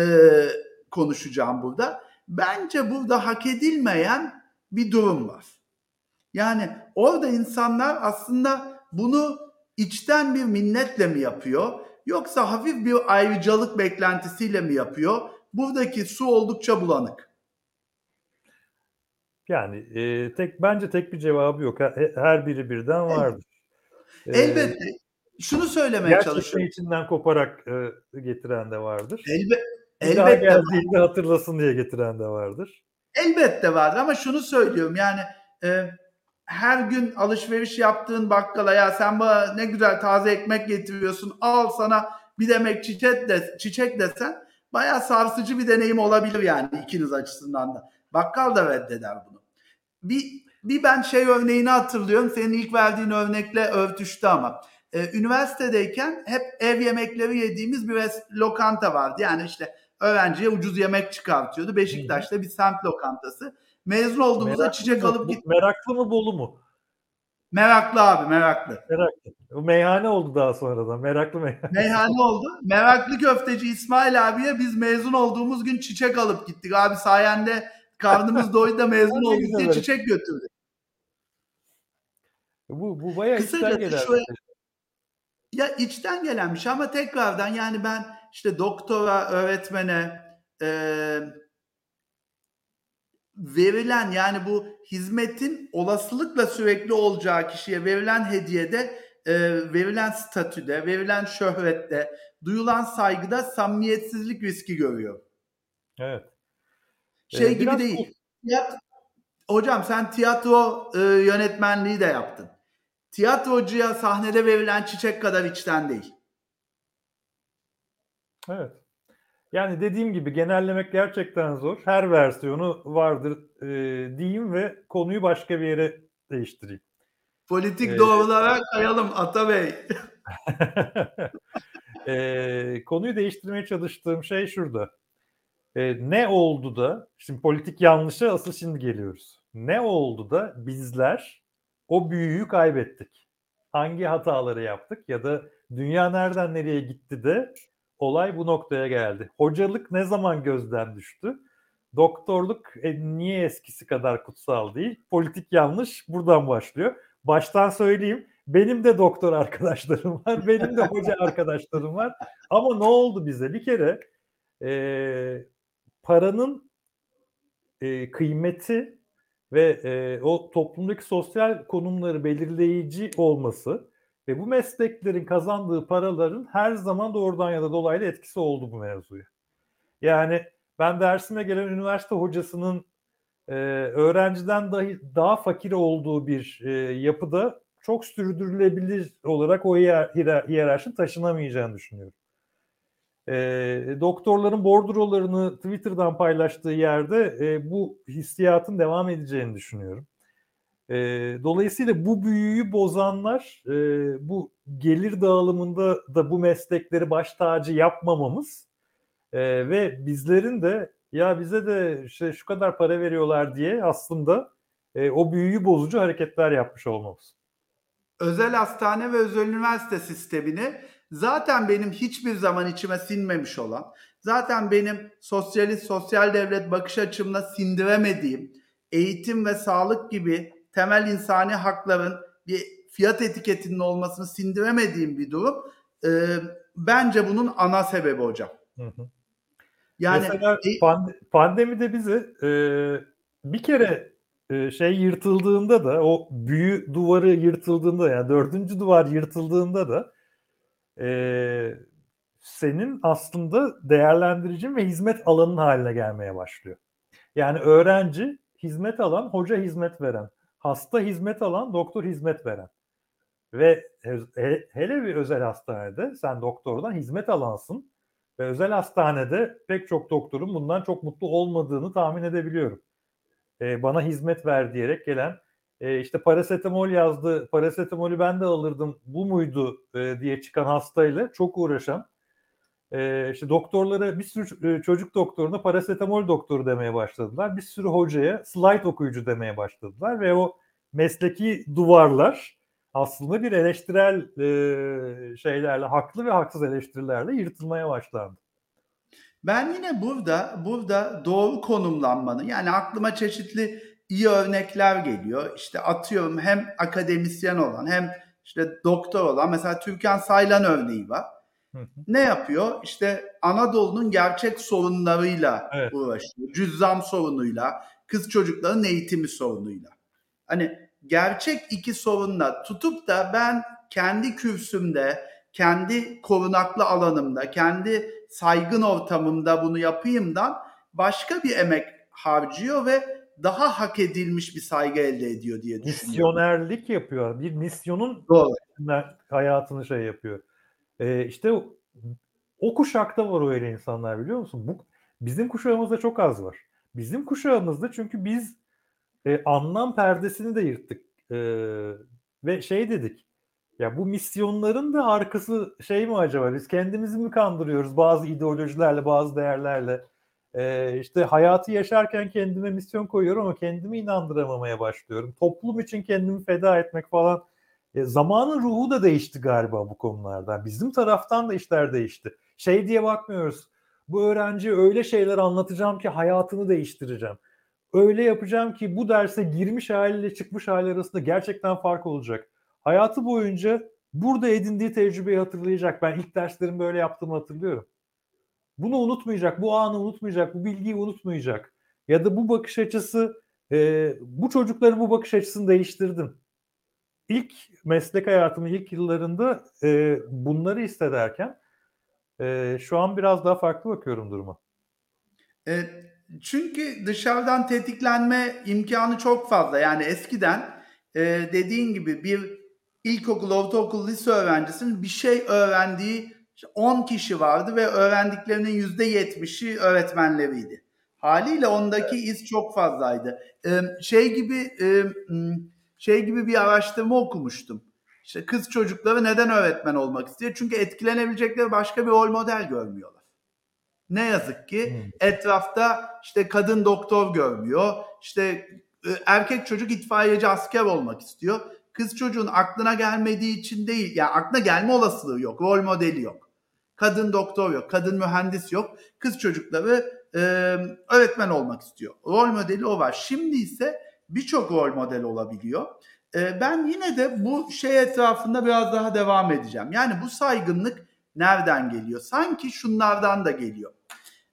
konuşacağım burada. Bence burada hak edilmeyen bir durum var. Yani orada insanlar aslında bunu içten bir minnetle mi yapıyor, yoksa hafif bir ayrıcalık beklentisiyle mi yapıyor? Buradaki su oldukça bulanık. Yani e, tek bence tek bir cevabı yok. Her, her biri birden vardır. Evet. Ee, Elbette. Şunu söylemeye gerçekten çalışıyorum. Gerçekten içinden koparak e, getiren de vardır. Elbe- Elbette. Daha geldiğinde var. Hatırlasın diye getiren de vardır. Elbette vardır ama şunu söylüyorum yani e, her gün alışveriş yaptığın bakkala ya sen bana ne güzel taze ekmek getiriyorsun al sana bir demek çiçek, de, çiçek desen bayağı sarsıcı bir deneyim olabilir yani ikiniz açısından da. Bakkal da reddeder bunu. Bir bir ben şey örneğini hatırlıyorum. Senin ilk verdiğin örnekle örtüştü ama. Ee, üniversitedeyken hep ev yemekleri yediğimiz bir lokanta vardı. Yani işte öğrenciye ucuz yemek çıkartıyordu. Beşiktaş'ta bir semt lokantası. Mezun olduğumuzda meraklı çiçek mı, alıp gittik. Meraklı mı Bolu mu? Meraklı abi meraklı. Meraklı. O meyhane oldu daha sonradan. Meraklı meyhane. Meyhane oldu. Meraklı Köfteci İsmail abiye biz mezun olduğumuz gün çiçek alıp gittik. Abi sayende karnımız doydu da mezun olduk diye çiçek götürdük. Bu, bu bayağı kısaca içten gelen. Şöyle, ya içten gelenmiş ama tekrardan yani ben işte doktora, öğretmene e, verilen yani bu hizmetin olasılıkla sürekli olacağı kişiye verilen hediyede, e, verilen statüde, verilen şöhrette, duyulan saygıda samimiyetsizlik riski görüyor. Evet. Şey ee, gibi biraz... değil. Tiyatro... Hocam sen tiyatro e, yönetmenliği de yaptın. Tiyatrocuya sahnede verilen çiçek kadar içten değil. Evet. Yani dediğim gibi genellemek gerçekten zor. Her versiyonu vardır e, diyeyim ve konuyu başka bir yere değiştireyim. Politik ee... doğrulara kayalım Ata Bey. e, konuyu değiştirmeye çalıştığım şey şurada. Ee, ne oldu da, şimdi politik yanlışa asıl şimdi geliyoruz. Ne oldu da bizler o büyüyü kaybettik? Hangi hataları yaptık ya da dünya nereden nereye gitti de olay bu noktaya geldi. Hocalık ne zaman gözden düştü? Doktorluk e, niye eskisi kadar kutsal değil? Politik yanlış buradan başlıyor. Baştan söyleyeyim, benim de doktor arkadaşlarım var, benim de hoca arkadaşlarım var. Ama ne oldu bize? Bir kere e, paranın e, kıymeti ve e, o toplumdaki sosyal konumları belirleyici olması ve bu mesleklerin kazandığı paraların her zaman doğrudan ya da dolaylı etkisi oldu bu mevzuya. Yani ben dersime gelen üniversite hocasının e, öğrenciden dahi daha fakir olduğu bir e, yapıda çok sürdürülebilir olarak o hiyerarşi taşınamayacağını düşünüyorum. E, doktorların bordrolarını Twitter'dan paylaştığı yerde e, bu hissiyatın devam edeceğini düşünüyorum. E, dolayısıyla bu büyüyü bozanlar, e, bu gelir dağılımında da bu meslekleri baş tacı yapmamamız e, ve bizlerin de ya bize de işte şu kadar para veriyorlar diye aslında e, o büyüyü bozucu hareketler yapmış olmamız. Özel hastane ve özel üniversite sistemini zaten benim hiçbir zaman içime sinmemiş olan, zaten benim sosyalist, sosyal devlet bakış açımla sindiremediğim, eğitim ve sağlık gibi temel insani hakların bir fiyat etiketinin olmasını sindiremediğim bir durum. E, bence bunun ana sebebi hocam. Hı hı. Yani mesela pandemide bizi e, bir kere e, şey yırtıldığında da, o büyü duvarı yırtıldığında, yani dördüncü duvar yırtıldığında da e, senin aslında değerlendiricin ve hizmet alanın haline gelmeye başlıyor. Yani öğrenci hizmet alan, hoca hizmet veren, hasta hizmet alan, doktor hizmet veren. Ve he, hele bir özel hastanede sen doktordan hizmet alansın ve özel hastanede pek çok doktorun bundan çok mutlu olmadığını tahmin edebiliyorum. Ee, bana hizmet ver diyerek gelen, e, işte parasetamol yazdı, parasetamolü ben de alırdım, bu muydu e, diye çıkan hastayla çok uğraşan, e, işte doktorlara, bir sürü çocuk doktoruna parasetamol doktoru demeye başladılar, bir sürü hocaya slide okuyucu demeye başladılar ve o mesleki duvarlar aslında bir eleştirel e, şeylerle, haklı ve haksız eleştirilerle yırtılmaya başlandı. Ben yine burada burada doğru konumlanmanın, yani aklıma çeşitli iyi örnekler geliyor. İşte atıyorum, hem akademisyen olan hem işte doktor olan, mesela Türkan Saylan örneği var. Hı hı. Ne yapıyor? İşte Anadolu'nun gerçek sorunlarıyla, evet, uğraşıyor. Cüzzam sorunuyla, kız çocukların eğitimi sorunuyla. Hani gerçek iki sorunla tutup da ben kendi kürsümde, kendi korunaklı alanımda, kendi saygın ortamımda bunu yapayımdan başka bir emek harcıyor ve daha hak edilmiş bir saygı elde ediyor diye düşünüyorum. Misyonerlik yapıyor. Bir misyonun hayatını şey yapıyor. Ee, işte o, o kuşakta var öyle insanlar, biliyor musun? Bu, bizim kuşağımızda çok az var. Bizim kuşağımızda, çünkü biz e, anlam perdesini de yırttık. E, ve şey dedik. Ya bu misyonların da arkası şey mi acaba? Biz kendimizi mi kandırıyoruz bazı ideolojilerle, bazı değerlerle? Ee, işte hayatı yaşarken kendime misyon koyuyorum ama kendimi inandıramamaya başlıyorum. Toplum için kendimi feda etmek falan. E, zamanın ruhu da değişti galiba bu konularda. Bizim taraftan da işler değişti. Şey diye bakmıyoruz. Bu öğrenciye öyle şeyler anlatacağım ki hayatını değiştireceğim. Öyle yapacağım ki bu derse girmiş haliyle çıkmış hali arasında gerçekten fark olacak. Hayatı boyunca burada edindiği tecrübeyi hatırlayacak. Ben ilk derslerimi böyle yaptığımı hatırlıyorum. Bunu unutmayacak, bu anı unutmayacak, bu bilgiyi unutmayacak. Ya da bu bakış açısı, e, bu çocukların bu bakış açısını değiştirdim. İlk meslek hayatımın ilk yıllarında e, bunları hissederken e, şu an biraz daha farklı bakıyorum duruma. E, çünkü dışarıdan tetiklenme imkanı çok fazla. Yani eskiden Ee, dediğin gibi bir ilkokul, ortaokul, lise öğrencisinin bir şey öğrendiği on kişi vardı ve öğrendiklerinin yüzde yetmişi öğretmenleriydi. Haliyle ondaki iz çok fazlaydı. Ee, şey gibi e, şey gibi bir araştırma okumuştum. İşte kız çocukları neden öğretmen olmak istiyor? Çünkü etkilenebilecekleri başka bir rol model görmüyorlar. Ne yazık ki etrafta işte kadın doktor görmüyor, işte erkek çocuk itfaiyeci, asker olmak istiyor. Kız çocuğun aklına gelmediği için değil, yani aklına gelme olasılığı yok, rol modeli yok. Kadın doktor yok, kadın mühendis yok. Kız çocukları e, öğretmen olmak istiyor. Rol modeli o var. Şimdi ise birçok rol model olabiliyor. E, ben yine de bu şey etrafında biraz daha devam edeceğim. Yani bu saygınlık nereden geliyor? Sanki şunlardan da geliyor.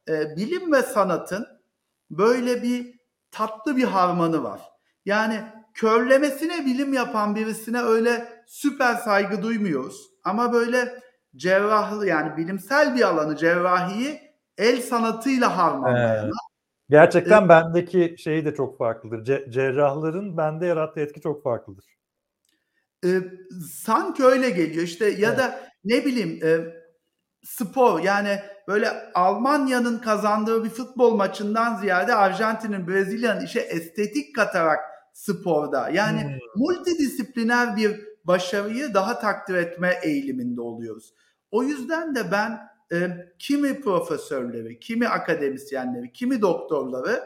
E, bilim ve sanatın böyle bir tatlı bir harmanı var. Yani körlemesine bilim yapan birisine öyle süper saygı duymuyoruz. Ama böyle cerrahlı, yani bilimsel bir alanı, cerrahiyi el sanatıyla harmanlayan. Ee, gerçekten ee, bendeki şeyi de çok farklıdır. Ce- cerrahların bende yarattığı etki çok farklıdır. E, sanki öyle geliyor işte ya evet. da ne bileyim e, spor, yani böyle Almanya'nın kazandığı bir futbol maçından ziyade Arjantin'in, Brezilya'nın işe estetik katarak sporda, yani hmm. multidisipliner bir başarıyı daha takdir etme eğiliminde oluyoruz. O yüzden de ben e, kimi profesörleri, kimi akademisyenleri, kimi doktorları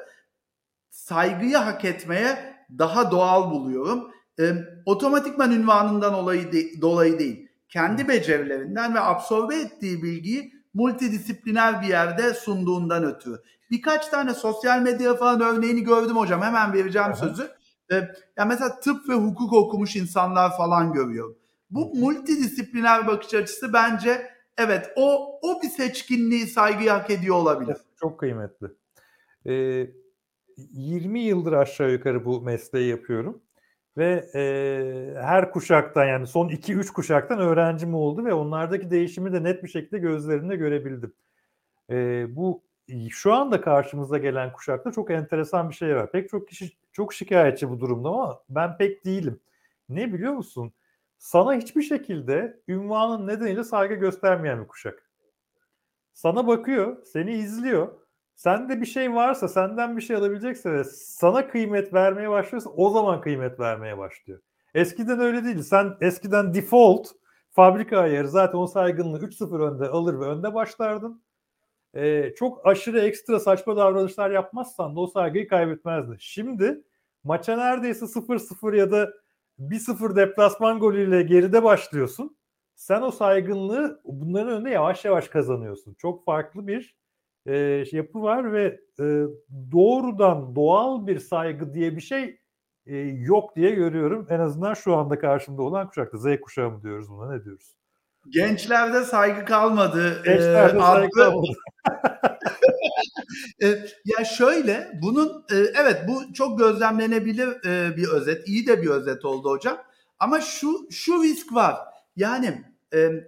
saygıyı hak etmeye daha doğal buluyorum. E, otomatikman ünvanından dolayı, de, dolayı değil. Kendi becerilerinden ve absorbe ettiği bilgiyi multidisipliner bir yerde sunduğundan ötürü. Birkaç tane sosyal medya falan örneğini gördüm hocam. Hemen vereceğim Aha. sözü. Ya mesela tıp ve hukuk okumuş insanlar falan görüyorum. Bu multidisipliner bakış açısı bence evet o o bir seçkinliği, saygıyı hak ediyor olabilir. Çok kıymetli. E, yirmi yıldır aşağı yukarı bu mesleği yapıyorum ve e, her kuşaktan, yani son iki üç kuşaktan öğrencim oldu ve onlardaki değişimi de net bir şekilde gözlerimle görebildim. E, bu şu anda karşımıza gelen kuşakta çok enteresan bir şey var. Pek çok kişi çok şikayetçi bu durumda ama ben pek değilim. Ne biliyor musun? Sana hiçbir şekilde ünvanın nedeniyle saygı göstermeyen bir kuşak. Sana bakıyor, seni izliyor. Sende bir şey varsa, senden bir şey alabilecekse ve sana kıymet vermeye başlıyorsa o zaman kıymet vermeye başlıyor. Eskiden öyle değil. Sen eskiden default fabrika ayarı zaten o saygınlığı üç sıfır önde alır ve önde başlardın. Ee, çok aşırı ekstra saçma davranışlar yapmazsan da o saygıyı kaybetmezdi. Şimdi maça neredeyse sıfır sıfır ya da bir sıfır deplasman golüyle geride başlıyorsun. Sen o saygınlığı bunların önünde yavaş yavaş kazanıyorsun. Çok farklı bir e, yapı var ve e, doğrudan doğal bir saygı diye bir şey e, yok diye görüyorum. En azından şu anda karşımda olan kuşakta. Z kuşağı mı diyoruz buna, ne diyoruz? Gençlerde saygı kalmadı. Gençlerde ee, saygı kalmadı. Ya şöyle, bunun evet bu çok gözlemlenebilir bir özet. İyi de bir özet oldu hocam. Ama şu şu risk var. Yani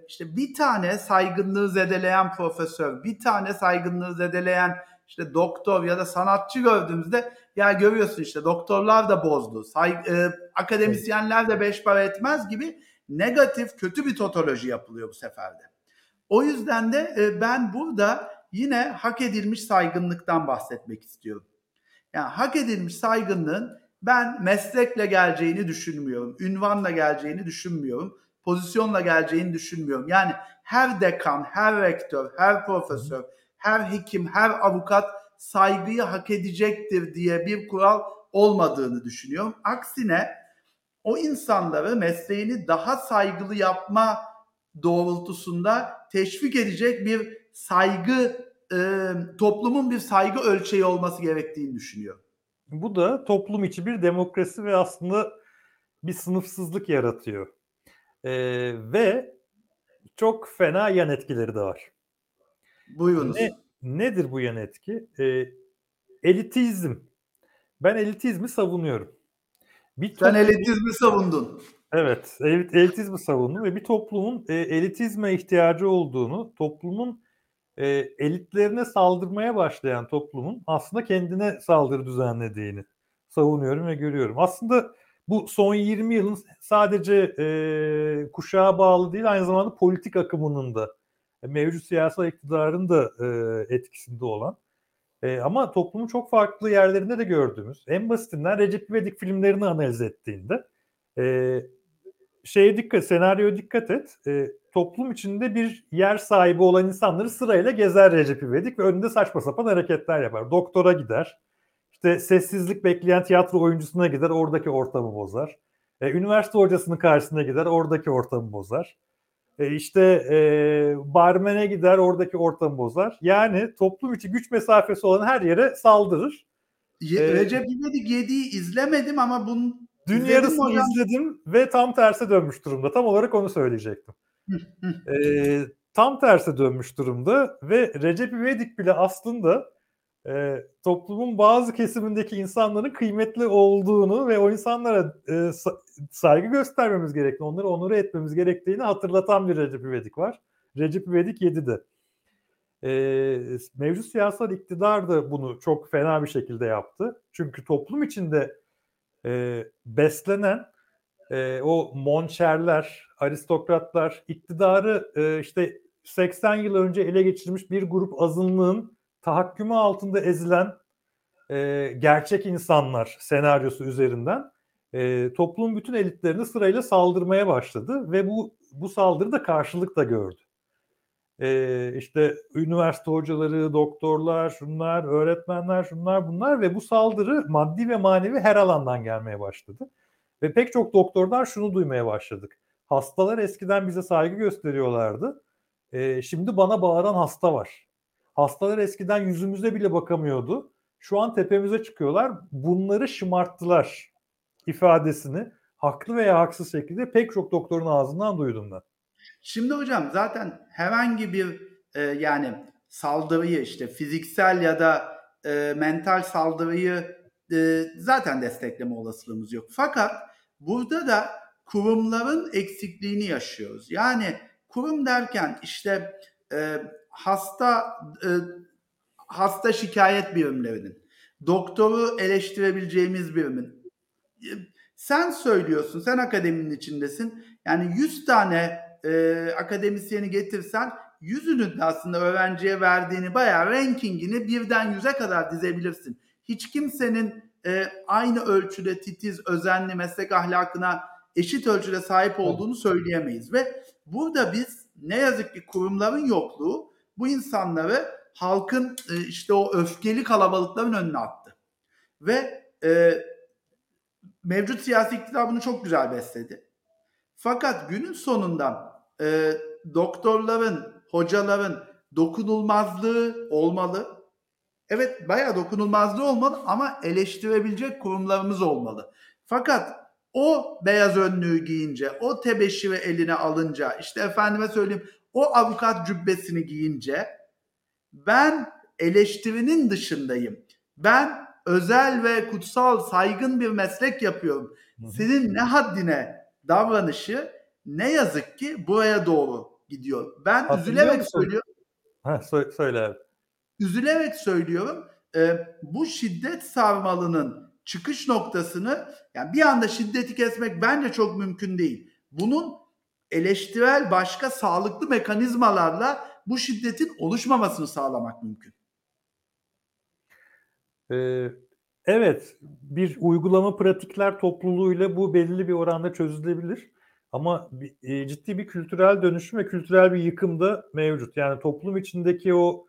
işte bir tane saygınlığı zedeleyen profesör, bir tane saygınlığı zedeleyen işte doktor ya da sanatçı gördüğümüzde, ya görüyorsun işte doktorlar da bozdu, saygı, akademisyenler de beş para etmez gibi negatif, kötü bir totoloji yapılıyor bu sefer de. O yüzden de ben burada yine hak edilmiş saygınlıktan bahsetmek istiyorum. Yani hak edilmiş saygınlığın ben meslekle geleceğini düşünmüyorum. Ünvanla geleceğini düşünmüyorum. Pozisyonla geleceğini düşünmüyorum. Yani her dekan, her rektör, her profesör, her hekim, her avukat saygıyı hak edecektir diye bir kural olmadığını düşünüyorum. Aksine o insanları mesleğini daha saygılı yapma doğrultusunda teşvik edecek bir saygı, e, toplumun bir saygı ölçeği olması gerektiğini düşünüyor. Bu da toplum içi bir demokrasi ve aslında bir sınıfsızlık yaratıyor. E, ve çok fena yan etkileri de var. Buyurunuz. Ne, nedir bu yan etki? E, elitizm. Ben elitizmi savunuyorum. Bir Sen toplum... elitizmi savundun. Evet, elit, elitizmi savundum ve bir toplumun e, elitizme ihtiyacı olduğunu, toplumun e, elitlerine saldırmaya başlayan toplumun aslında kendine saldırı düzenlediğini savunuyorum ve görüyorum. Aslında bu son yirmi yılın sadece e, kuşağa bağlı değil, aynı zamanda politik akımının da, mevcut siyasal iktidarın da e, etkisinde olan. E, ama toplumun çok farklı yerlerinde de gördüğümüz, en basitinden Recep İvedik filmlerini analiz ettiğinde e, şeye dikkat, senaryoya dikkat et, e, toplum içinde bir yer sahibi olan insanları sırayla gezer Recep İvedik ve önünde saçma sapan hareketler yapar. Doktora gider, işte sessizlik bekleyen tiyatro oyuncusuna gider, oradaki ortamı bozar. E, üniversite hocasının karşısına gider, oradaki ortamı bozar. E işte e, barmene gider, oradaki ortamı bozar. Yani toplum içi güç mesafesi olan her yere saldırır. Ye, Recep İvedik yediği izlemedim ama bunun... Dün yarısını hocam... izledim ve tam tersi dönmüş durumda. Tam olarak onu söyleyecektim. e, tam tersi dönmüş durumda ve Recep İvedik bile aslında e, toplumun bazı kesimindeki insanların kıymetli olduğunu ve o insanlara e, saygı göstermemiz gerektiğini, onları onur etmemiz gerektiğini hatırlatan bir Recep İvedik var. Recep İvedik yedide. E, mevcut siyasal iktidar da bunu çok fena bir şekilde yaptı. Çünkü toplum içinde e, beslenen e, o monçerler, aristokratlar, iktidarı e, işte seksen yıl önce ele geçirmiş bir grup azınlığın tahakkümü altında ezilen e, gerçek insanlar senaryosu üzerinden e, toplumun bütün elitlerini sırayla saldırmaya başladı ve bu bu saldırı da karşılık da gördü. Ee, işte üniversite hocaları, doktorlar, şunlar, öğretmenler, şunlar bunlar ve bu saldırı maddi ve manevi her alandan gelmeye başladı. Ve pek çok doktordan şunu duymaya başladık. Hastalar eskiden bize saygı gösteriyorlardı. Ee, şimdi bana bağıran hasta var. Hastalar eskiden yüzümüze bile bakamıyordu. Şu an tepemize çıkıyorlar. Bunları şımarttılar ifadesini haklı veya haksız şekilde pek çok doktorun ağzından duydum ben. Şimdi hocam zaten herhangi bir e, yani saldırıyı işte fiziksel ya da e, mental saldırıyı e, zaten destekleme olasılığımız yok. Fakat burada da kurumların eksikliğini yaşıyoruz. Yani kurum derken işte e, hasta e, hasta şikayet birimlerinin, doktoru eleştirebileceğimiz birimin. E, sen söylüyorsun, sen akademinin içindesin. Yani yüz tane E, akademisyeni getirsen yüzünün de aslında öğrenciye verdiğini bayağı rankingini birden yüze kadar dizebilirsin. Hiç kimsenin e, aynı ölçüde titiz, özenli, meslek ahlakına eşit ölçüde sahip olduğunu söyleyemeyiz. Ve burada biz ne yazık ki kurumların yokluğu bu insanları halkın e, işte o öfkeli kalabalıkların önüne attı. Ve e, mevcut siyasi iktidar bunu çok güzel besledi. Fakat günün sonunda e, doktorların, hocaların dokunulmazlığı olmalı. Evet, bayağı dokunulmazlığı olmalı ama eleştirebilecek kurumlarımız olmalı. Fakat o beyaz önlüğü giyince, o tebeşiri eline alınca, işte efendime söyleyeyim o avukat cübbesini giyince ben eleştirinin dışındayım. Ben özel ve kutsal, saygın bir meslek yapıyorum. Sizin ne haddine davranışı ne yazık ki buraya doğru gidiyor. Ben Hatırlıyor üzülerek musun? söylüyorum. Ha, so- söyle abi. Üzülerek söylüyorum. E, bu şiddet sarmalının çıkış noktasını, yani bir anda şiddeti kesmek bence çok mümkün değil. Bunun eleştirel başka sağlıklı mekanizmalarla bu şiddetin oluşmamasını sağlamak mümkün. Evet. Evet, bir uygulama pratikler topluluğuyla bu belirli bir oranda çözülebilir. Ama ciddi bir kültürel dönüşüm ve kültürel bir yıkım da mevcut. Yani toplum içindeki o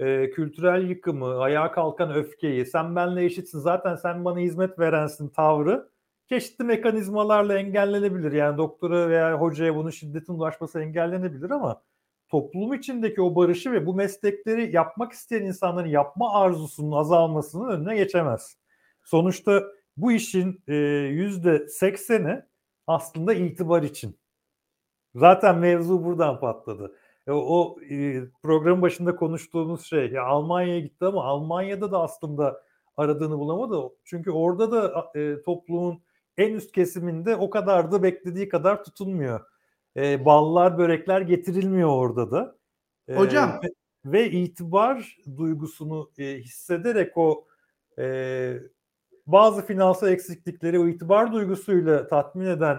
e, kültürel yıkımı, ayağa kalkan öfkeyi, sen benle eşitsin, zaten sen bana hizmet verensin tavrı çeşitli mekanizmalarla engellenebilir. Yani doktora veya hocaya bunun şiddetin ulaşması engellenebilir ama toplum içindeki o barışı ve bu meslekleri yapmak isteyen insanların yapma arzusunun azalmasının önüne geçemez. Sonuçta bu işin yüzde sekseni aslında itibar için. Zaten mevzu buradan patladı. O programın başında konuştuğumuz şey, ya Almanya'ya gitti ama Almanya'da da aslında aradığını bulamadı. Çünkü orada da toplumun en üst kesiminde o kadar da beklediği kadar tutulmuyor. E, ballar, börekler getirilmiyor orada da. E, Hocam. Ve, ve itibar duygusunu e, hissederek o e, bazı finansal eksiklikleri o itibar duygusuyla tatmin eden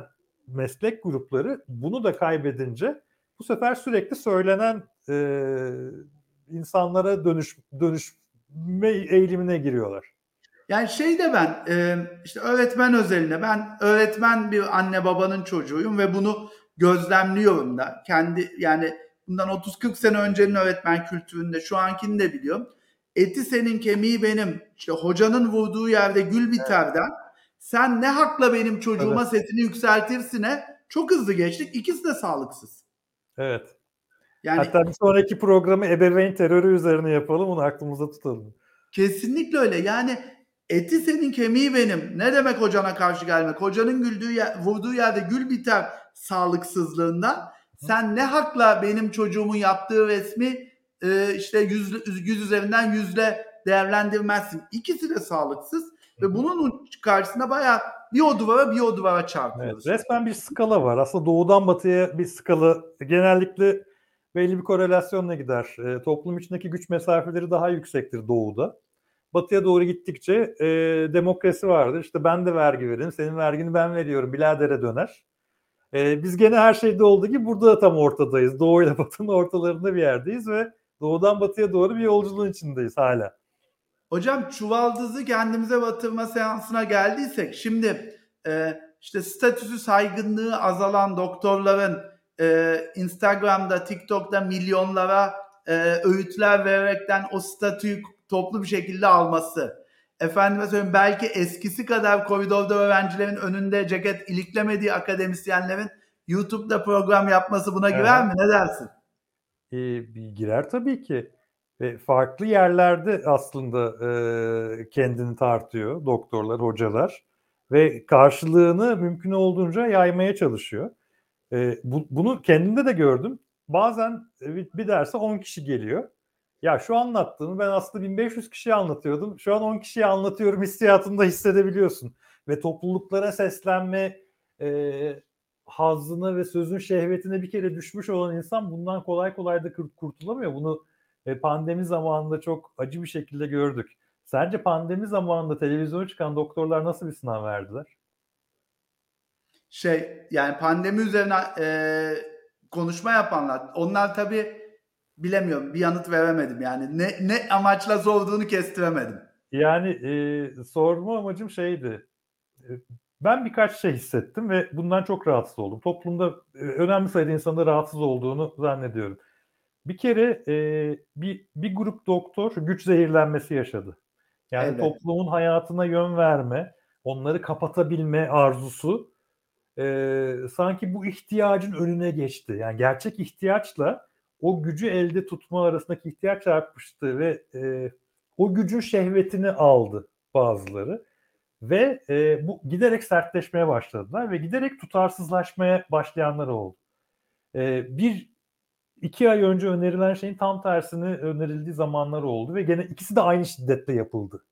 meslek grupları bunu da kaybedince bu sefer sürekli söylenen e, insanlara dönüş, dönüşme eğilimine giriyorlar. Yani şey de ben e, işte öğretmen özeline, ben öğretmen bir anne babanın çocuğuyum ve bunu gözlemliyorum da kendi, yani bundan otuz kırk sene öncenin öğretmen kültüründe şu ankini de biliyorum. Eti senin, kemiği benim. İşte hocanın vurduğu yerde gül biterden sen ne hakla benim çocuğuma evet. sesini yükseltirsine çok hızlı geçtik. İkisi de sağlıksız. Evet. Yani, hatta bir sonraki programı ebeveyn terörü üzerine yapalım, onu aklımızda tutalım. Kesinlikle öyle. Yani eti senin kemiği benim. Ne demek hocana karşı gelmek? Hocanın güldüğü yer, vurduğu yerde gül biter sağlıksızlığından. Hı. Sen ne hakla benim çocuğumun yaptığı resmi e, işte yüz, yüz üzerinden yüzle değerlendirmezsin. İkisi de sağlıksız. Hı. Ve bunun karşısında bayağı bir o duvara bir o duvara çarpıyoruz. Evet, resmen bir skala var. Aslında doğudan batıya bir skala, genellikle belli bir korelasyonla gider. E, toplum içindeki güç mesafeleri daha yüksektir doğuda. Batıya doğru gittikçe e, demokrasi vardır. İşte ben de vergi veririm, senin vergini ben veriyorum. Biladere döner. E, biz gene her şeyde olduğu gibi burada da tam ortadayız. Doğuyla batının ortalarında bir yerdeyiz ve doğudan batıya doğru bir yolculuğun içindeyiz hala. Hocam, çuvaldızı kendimize batırma seansına geldiysek, şimdi e, işte statüsü, saygınlığı azalan doktorların e, Instagram'da, TikTok'ta milyonlara e, öğütler vererekten o statüyü toplu bir şekilde alması. Efendime söyleyeyim, belki eskisi kadar koridorda öğrencilerin önünde ceket iliklemediği akademisyenlerin YouTube'da program yapması buna girer evet. mi? Ne dersin? E, girer tabii ki. E, farklı yerlerde aslında e, kendini tartıyor doktorlar, hocalar ve karşılığını mümkün olduğunca yaymaya çalışıyor. E, bu, bunu kendimde de gördüm. Bazen e, bir derse on kişi geliyor. Ya şu anlattığımı ben aslında bin beş yüz kişiye anlatıyordum. Şu an on kişiye anlatıyorum hissiyatında hissedebiliyorsun. Ve topluluklara seslenme e, hazzına ve sözün şehvetine bir kere düşmüş olan insan bundan kolay kolay da kurtulamıyor. Bunu e, pandemi zamanında çok acı bir şekilde gördük. Sence pandemi zamanında televizyona çıkan doktorlar nasıl bir sınav verdiler? Şey, yani pandemi üzerine e, konuşma yapanlar, onlar tabii bilemiyorum, bir yanıt veremedim yani ne ne amaçla sorduğunu kestiremedim. Yani e, sorma amacım şeydi, e, ben birkaç şey hissettim ve bundan çok rahatsız oldum. Toplumda e, önemli sayıda insanın rahatsız olduğunu zannediyorum. Bir kere e, bir bir grup doktor güç zehirlenmesi yaşadı. Yani evet. Toplumun hayatına yön verme, onları kapatabilme arzusu e, sanki bu ihtiyacın önüne geçti. Yani gerçek ihtiyaçla o gücü elde tutma arasındaki ihtiyaç çarpıştı ve e, o gücün şehvetini aldı bazıları ve e, bu giderek sertleşmeye başladılar ve giderek tutarsızlaşmaya başlayanlar oldu. E, bir iki ay önce önerilen şeyin tam tersini önerildiği zamanlar oldu ve gene ikisi de aynı şiddetle yapıldı.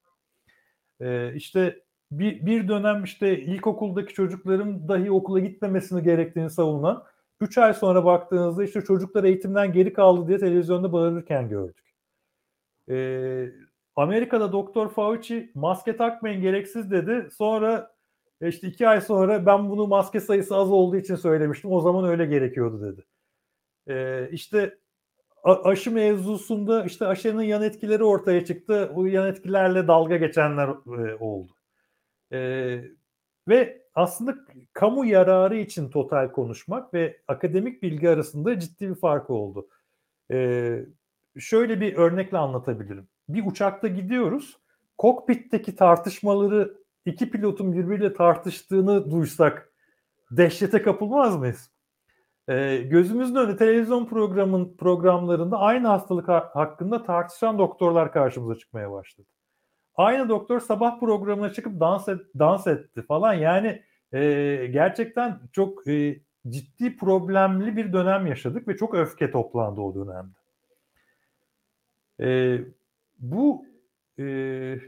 E, işte bir, bir dönem işte ilkokuldaki çocukların dahi okula gitmemesini gerektiğini savunan, üç ay sonra baktığınızda işte çocuklar eğitimden geri kaldı diye televizyonda bağırırken gördük. Ee, Amerika'da doktor Fauci maske takmayın gereksiz dedi. Sonra işte iki ay sonra ben bunu maske sayısı az olduğu için söylemiştim. O zaman öyle gerekiyordu dedi. Ee, işte aşı mevzusunda işte aşının yan etkileri ortaya çıktı. Bu yan etkilerle dalga geçenler e, oldu. Ee, ve aslında kamu yararı için total konuşmak ve akademik bilgi arasında ciddi bir fark oldu. Ee, şöyle bir örnekle anlatabilirim. Bir uçakta gidiyoruz. Kokpitteki tartışmaları, iki pilotun birbiriyle tartıştığını duysak dehşete kapılmaz mıyız? Ee, gözümüzün önünde televizyon programın programlarında aynı hastalık hakkında tartışan doktorlar karşımıza çıkmaya başladı. Aynı doktor sabah programına çıkıp dans, et, dans etti falan. Yani e, gerçekten çok e, ciddi problemli bir dönem yaşadık ve çok öfke toplandı o dönemde. E, bu e,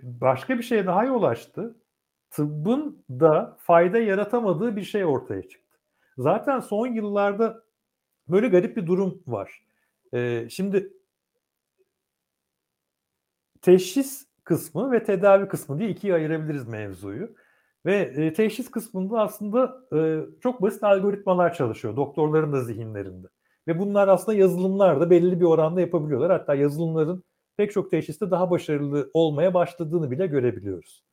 başka bir şeye daha yol açtı. Tıbbın da fayda yaratamadığı bir şey ortaya çıktı. Zaten son yıllarda böyle garip bir durum var. E, şimdi teşhis kısmı ve tedavi kısmı diye ikiye ayırabiliriz mevzuyu. Ve e, teşhis kısmında aslında e, çok basit algoritmalar çalışıyor doktorların da zihinlerinde. Ve bunlar aslında yazılımlarda belli bir oranda yapabiliyorlar. Hatta yazılımların pek çok teşhiste daha başarılı olmaya başladığını bile görebiliyoruz.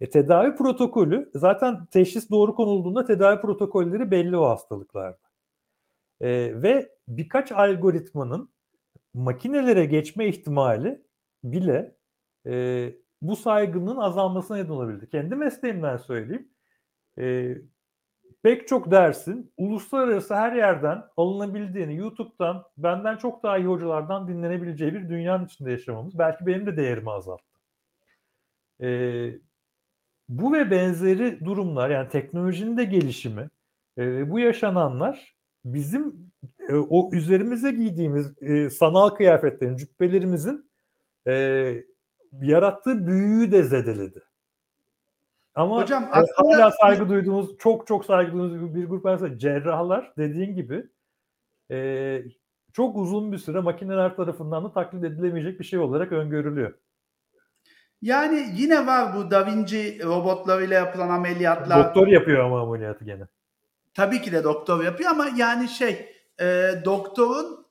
E, tedavi protokolü, zaten teşhis doğru konulduğunda tedavi protokolleri belli o hastalıklarda. E, ve birkaç algoritmanın makinelere geçme ihtimali bile E, bu saygınlığın azalmasına neden olabildi. Kendi mesleğimden söyleyeyim. E, Pek çok dersin uluslararası her yerden alınabildiğini, YouTube'dan, benden çok daha iyi hocalardan dinlenebileceği bir dünyanın içinde yaşamamız belki benim de değerimi azalttı. Ee, bu ve benzeri durumlar, yani teknolojinin de gelişimi, e, bu yaşananlar bizim e, o üzerimize giydiğimiz e, sanal kıyafetlerin, cübbelerimizin e, yarattığı büyüyü de zedeledi. Ama hocam, aslında... hala saygı duyduğumuz, çok çok saygı duyduğumuz bir grup varsa cerrahlar, dediğin gibi e, çok uzun bir süre makineler tarafından da taklit edilemeyecek bir şey olarak öngörülüyor. Yani yine var bu Da Vinci robotlarıyla yapılan ameliyatlar. Doktor yapıyor ama ameliyatı gene. Tabii ki de doktor yapıyor ama yani şey e, doktorun,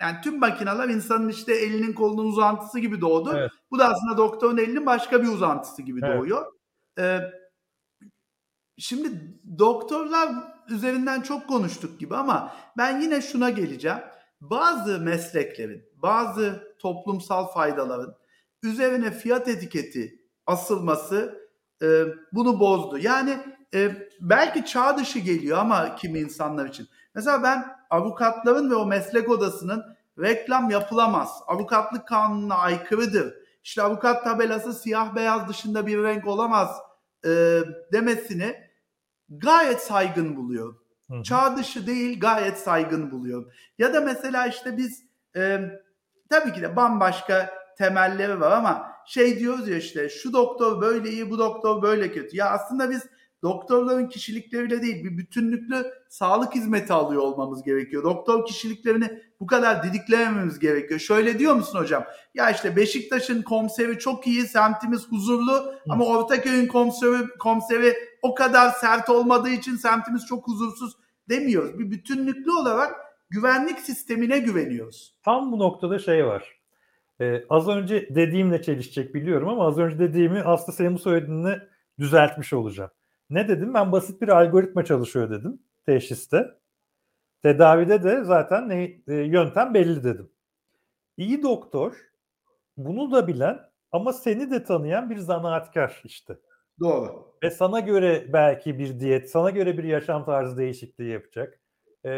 yani tüm makineler insanın işte elinin kolunun uzantısı gibi doğdu. Evet. Bu da aslında doktorun elinin başka bir uzantısı gibi doğuyor. Evet. Şimdi doktorlar üzerinden çok konuştuk gibi ama ben yine şuna geleceğim. Bazı mesleklerin, bazı toplumsal faydaların üzerine fiyat etiketi asılması bunu bozdu. Yani belki çağ dışı geliyor ama kimi insanlar için. Mesela ben avukatların ve o meslek odasının reklam yapılamaz, avukatlık kanununa aykırıdır, İşte avukat tabelası siyah beyaz dışında bir renk olamaz e, demesini gayet saygın buluyorum. Hı hı. Çağ dışı değil, gayet saygın buluyorum. Ya da mesela işte biz e, tabii ki de bambaşka temelleri var ama şey diyoruz ya, işte şu doktor böyle iyi, bu doktor böyle kötü. Ya aslında biz doktorların kişilikleriyle değil, bir bütünlüklü sağlık hizmeti alıyor olmamız gerekiyor. Doktor kişiliklerini bu kadar didiklemememiz gerekiyor. Şöyle diyor musun hocam? Ya işte Beşiktaş'ın komiseri çok iyi, semtimiz huzurlu ama Ortaköy'ün komiseri, komiseri o kadar sert olmadığı için semtimiz çok huzursuz demiyoruz. Bir bütünlüklü olarak güvenlik sistemine güveniyoruz. Tam bu noktada şey var. Ee, az önce dediğimle çelişecek biliyorum ama az önce dediğimi aslında senin bu söylediğini düzeltmiş olacağım. Ne dedim? Ben basit bir algoritma çalışıyor dedim teşhiste. Tedavide de zaten ne, e, yöntem belli dedim. İyi doktor bunu da bilen ama seni de tanıyan bir zanaatkar işte. Doğru. Ve sana göre belki bir diyet, sana göre bir yaşam tarzı değişikliği yapacak. E,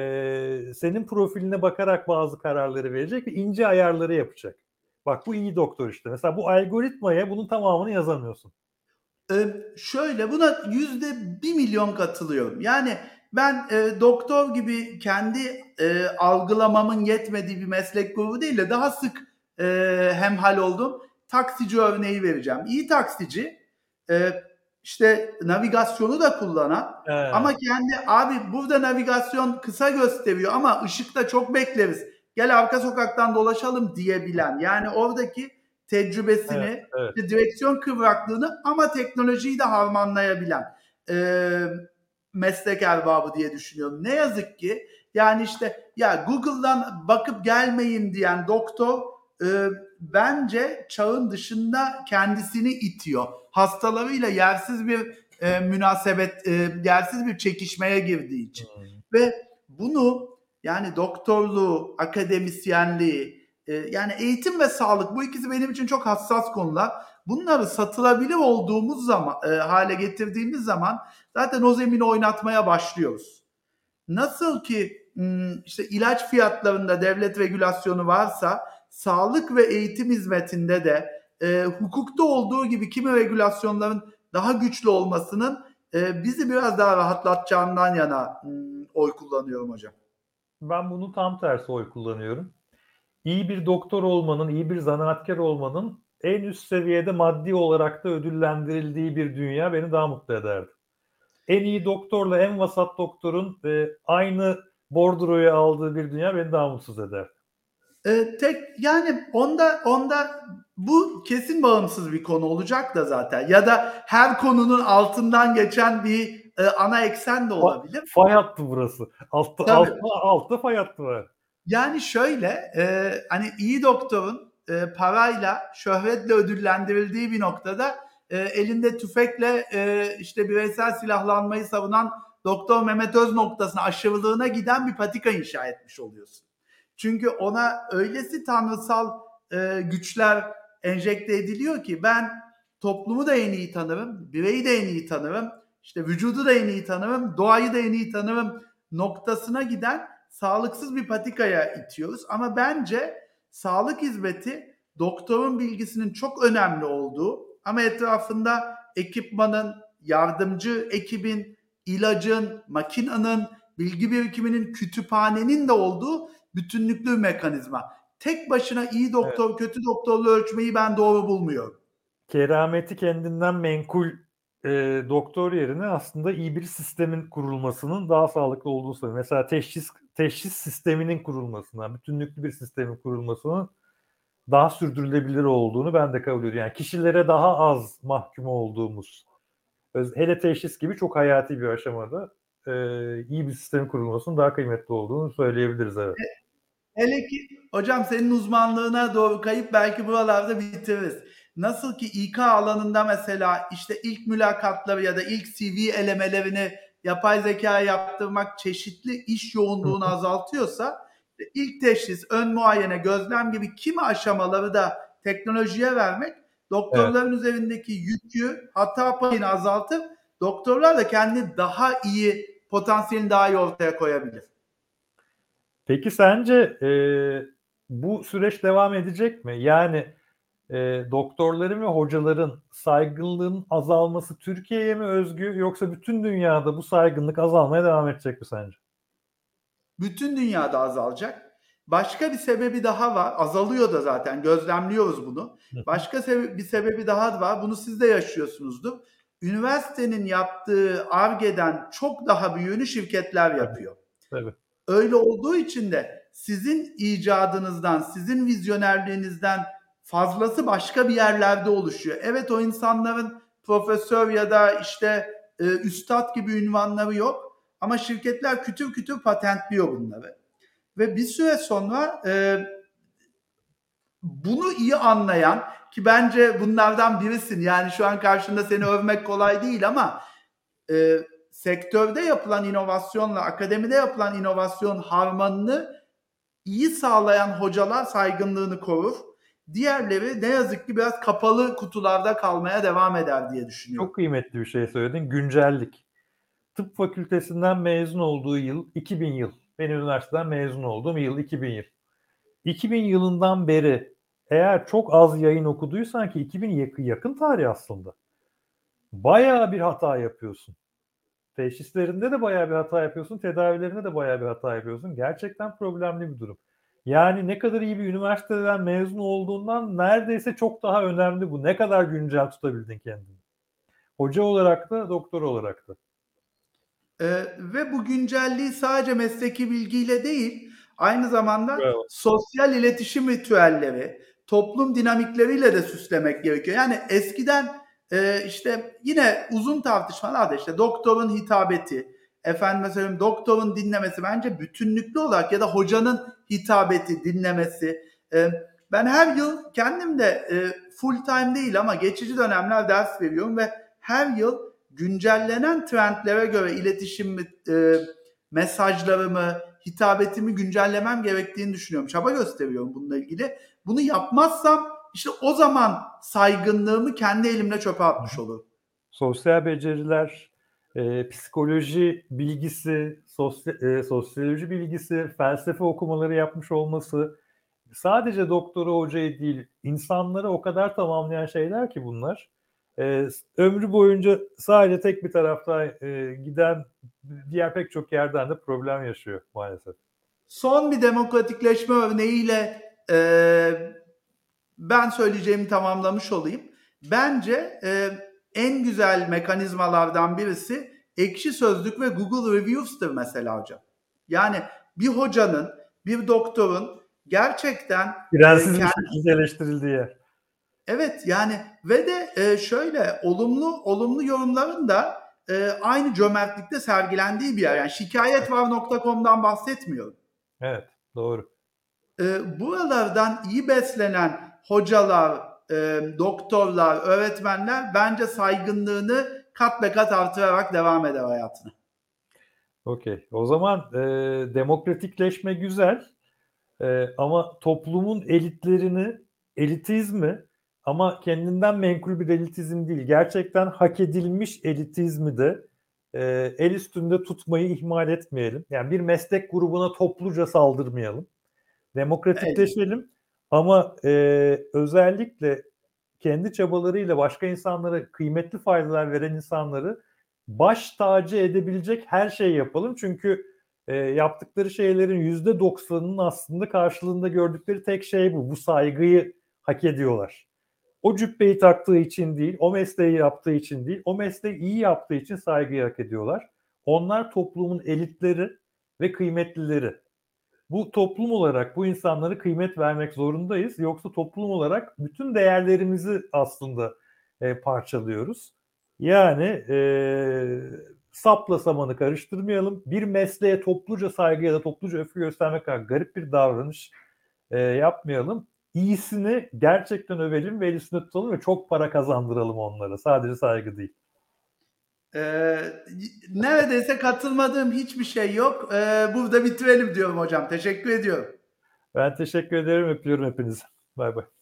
senin profiline bakarak bazı kararları verecek ve ince ayarları yapacak. Bak bu iyi doktor işte. Mesela bu algoritmaya bunun tamamını yazamıyorsun. Ee, şöyle buna yüzde bir milyon katılıyorum. Yani ben e, doktor gibi kendi e, algılamamın yetmediği bir meslek grubu değil de daha sık e, hemhal oldum. Taksici örneği vereceğim. İyi taksici e, işte navigasyonu da kullanan evet. Ama kendi abi burada navigasyon kısa gösteriyor ama ışıkta çok bekleriz, gel arka sokaktan dolaşalım diyebilen, yani oradaki tecrübesini, evet, evet. direksiyon kıvraklığını ama teknolojiyi de harmanlayabilen e, meslek erbabı diye düşünüyorum. Ne yazık ki yani işte ya Google'dan bakıp gelmeyin diyen doktor e, bence çağın dışında kendisini itiyor. Hastalarıyla yersiz bir e, münasebet, e, yersiz bir çekişmeye girdiği için. Hmm. Ve bunu yani doktorluğu, akademisyenliği, yani eğitim ve sağlık, bu ikisi benim için çok hassas konular. Bunları satılabilir olduğumuz zaman, e, hale getirdiğimiz zaman zaten o zemini oynatmaya başlıyoruz. Nasıl ki işte ilaç fiyatlarında devlet regülasyonu varsa, sağlık ve eğitim hizmetinde de e, hukukta olduğu gibi kimi regülasyonların daha güçlü olmasının e, bizi biraz daha rahatlatacağından yana m, oy kullanıyorum hocam. Ben bunu tam tersi oy kullanıyorum. İyi bir doktor olmanın, iyi bir zanaatkar olmanın en üst seviyede maddi olarak da ödüllendirildiği bir dünya beni daha mutlu ederdi. En iyi doktorla en vasat doktorun e, aynı bordroyu aldığı bir dünya beni daha mutsuz eder. Ee, tek yani onda onda bu kesin bağımsız bir konu olacak da zaten, ya da her konunun altından geçen bir e, ana eksen de olabilir. Fay hattı burası. Altta altta altta fay hattı var. Yani şöyle e, hani iyi doktorun e, parayla, şöhretle ödüllendirildiği bir noktada e, elinde tüfekle e, işte bireysel silahlanmayı savunan Doktor Mehmet Öz noktasına, aşırılığına giden bir patika inşa etmiş oluyorsun. Çünkü ona öylesi tanrısal e, güçler enjekte ediliyor ki ben toplumu da en iyi tanırım, bireyi de en iyi tanırım. işte vücudu da en iyi tanımım, doğayı da en iyi tanımım noktasına giden sağlıksız bir patikaya itiyoruz. Ama bence sağlık hizmeti doktorun bilgisinin çok önemli olduğu ama etrafında ekipmanın, yardımcı ekibin, ilacın, makinenin, bilgi birikiminin, kütüphanenin de olduğu bütünlüklü bir mekanizma. Tek başına iyi doktor, evet, kötü doktorluğu ölçmeyi ben doğru bulmuyorum. Kerameti kendinden menkul e, doktor yerine aslında iyi bir sistemin kurulmasının daha sağlıklı olduğunu söylüyor. Mesela teşhis teşhis sisteminin kurulmasına, bütünlüklü bir sistemin kurulmasının daha sürdürülebilir olduğunu ben de kabul ediyorum. Yani kişilere daha az mahkum olduğumuz, hele teşhis gibi çok hayati bir aşamada e, iyi bir sistemin kurulmasının daha kıymetli olduğunu söyleyebiliriz. Evet. Hele ki hocam senin uzmanlığına doğru kayıp belki buralarda bitiririz. Nasıl ki İK alanında mesela işte ilk mülakatları ya da ilk C V elemelerini yapay zekaya yaptırmak çeşitli iş yoğunluğunu azaltıyorsa, ilk teşhis, ön muayene, gözlem gibi kimi aşamaları da teknolojiye vermek doktorların, evet, üzerindeki yükü, hata payını azaltıp doktorlar da kendini daha iyi, potansiyelini daha iyi ortaya koyabilir. Peki sence e, bu süreç devam edecek mi? Yani e, doktorların ve hocaların saygınlığın azalması Türkiye'ye mi özgü, yoksa bütün dünyada bu saygınlık azalmaya devam edecek mi sence? Bütün dünyada azalacak. Başka bir sebebi daha var. Azalıyor da zaten, gözlemliyoruz bunu. Başka sebe- bir sebebi daha var. Bunu siz de yaşıyorsunuzdur. Üniversitenin yaptığı Ar-Ge'den çok daha büyüğünü şirketler yapıyor. Evet. Öyle olduğu için de sizin icadınızdan, sizin vizyonerliğinizden fazlası başka bir yerlerde oluşuyor. Evet, o insanların profesör ya da işte e, üstad gibi ünvanları yok. Ama şirketler kütür kütür patentliyor bunları. Ve bir süre sonra e, bunu iyi anlayan, ki bence bunlardan birisin. Yani şu an karşında seni övmek kolay değil ama... E, sektörde yapılan inovasyonla akademide yapılan inovasyon harmanını iyi sağlayan hocalar saygınlığını korur. Diğerleri ne yazık ki biraz kapalı kutularda kalmaya devam eder diye düşünüyorum. Çok kıymetli bir şey söyledin. Güncellik. Tıp fakültesinden mezun olduğu yıl iki bin yıl. Benim üniversiteden mezun olduğum yıl iki bin yıl. iki bin yılından beri eğer çok az yayın okuduysan, ki iki bin yakın tarih aslında, bayağı bir hata yapıyorsun. Teşhislerinde de bayağı bir hata yapıyorsun. Tedavilerinde de bayağı bir hata yapıyorsun. Gerçekten problemli bir durum. Yani ne kadar iyi bir üniversiteden mezun olduğundan neredeyse çok daha önemli bu. Ne kadar güncel tutabildin kendini. Hoca olarak da, doktor olarak da. Ee, ve bu güncelliği sadece mesleki bilgiyle değil, aynı zamanda, evet, sosyal iletişim ritüelleri, toplum dinamikleriyle de süslemek gerekiyor. Yani eskiden... Ee, işte yine uzun tartışmalarda işte doktorun hitabeti, efendim söyleyeyim doktorun dinlemesi, bence bütünlüklü olarak, ya da hocanın hitabeti, dinlemesi. Ee, ben her yıl kendim de e, full time değil ama geçici dönemler ders veriyorum ve her yıl güncellenen trendlere göre iletişim e, mesajlarımı, hitabetimi güncellemem gerektiğini düşünüyorum. Çaba gösteriyorum bununla ilgili. Bunu yapmazsam İşte o zaman saygınlığımı kendi elimle çöpe atmış olur. Sosyal beceriler, e, psikoloji bilgisi, sosy- e, sosyoloji bilgisi, felsefe okumaları yapmış olması, sadece doktora, hocayı değil, insanları o kadar tamamlayan şeyler ki bunlar. E, ömrü boyunca sadece tek bir tarafta e, giden, diğer pek çok yerden de problem yaşıyor maalesef. Son bir demokratikleşme örneğiyle e, ben söyleyeceğimi tamamlamış olayım. Bence e, en güzel mekanizmalardan birisi Ekşi Sözlük ve Google Reviews'tır mesela hocam. Yani bir hocanın, bir doktorun gerçekten... Prensizmiş kendisi eleştirildiği yer. Evet, yani ve de e, şöyle olumlu olumlu yorumların da e, aynı cömertlikte sergilendiği bir yer. Yani şikayet var nokta com'dan bahsetmiyorum. Evet, doğru. E, buralardan iyi beslenen hocalar, e, doktorlar, öğretmenler bence saygınlığını kat be kat artırarak devam eder hayatına. Okey. O zaman e, demokratikleşme güzel e, ama toplumun elitlerini, elitizmi, ama kendinden menkul bir elitizm değil, gerçekten hak edilmiş elitizmi de e, el üstünde tutmayı ihmal etmeyelim. Yani bir meslek grubuna topluca saldırmayalım. Demokratikleşelim, evet. Ama e, özellikle kendi çabalarıyla başka insanlara kıymetli faydalar veren insanları baş tacı edebilecek her şeyi yapalım. Çünkü e, yaptıkları şeylerin yüzde doksanının aslında karşılığında gördükleri tek şey bu. Bu saygıyı hak ediyorlar. O cübbeyi taktığı için değil, o mesleği yaptığı için değil, o mesleği iyi yaptığı için saygıyı hak ediyorlar. Onlar toplumun elitleri ve kıymetlileri. Bu toplum olarak bu insanlara kıymet vermek zorundayız. Yoksa toplum olarak bütün değerlerimizi aslında e, parçalıyoruz. Yani e, sapla samanı karıştırmayalım. Bir mesleğe topluca saygı ya da topluca öfke göstermek kadar garip bir davranış e, yapmayalım. İyisini gerçekten övelim ve el üstüne tutalım ve çok para kazandıralım onlara. Sadece saygı değil. Ee, neredeyse katılmadığım hiçbir şey yok. Ee, burada bitirelim diyorum hocam. Teşekkür ediyorum. Ben teşekkür ederim. Öpüyorum hepinizi. Bay bay.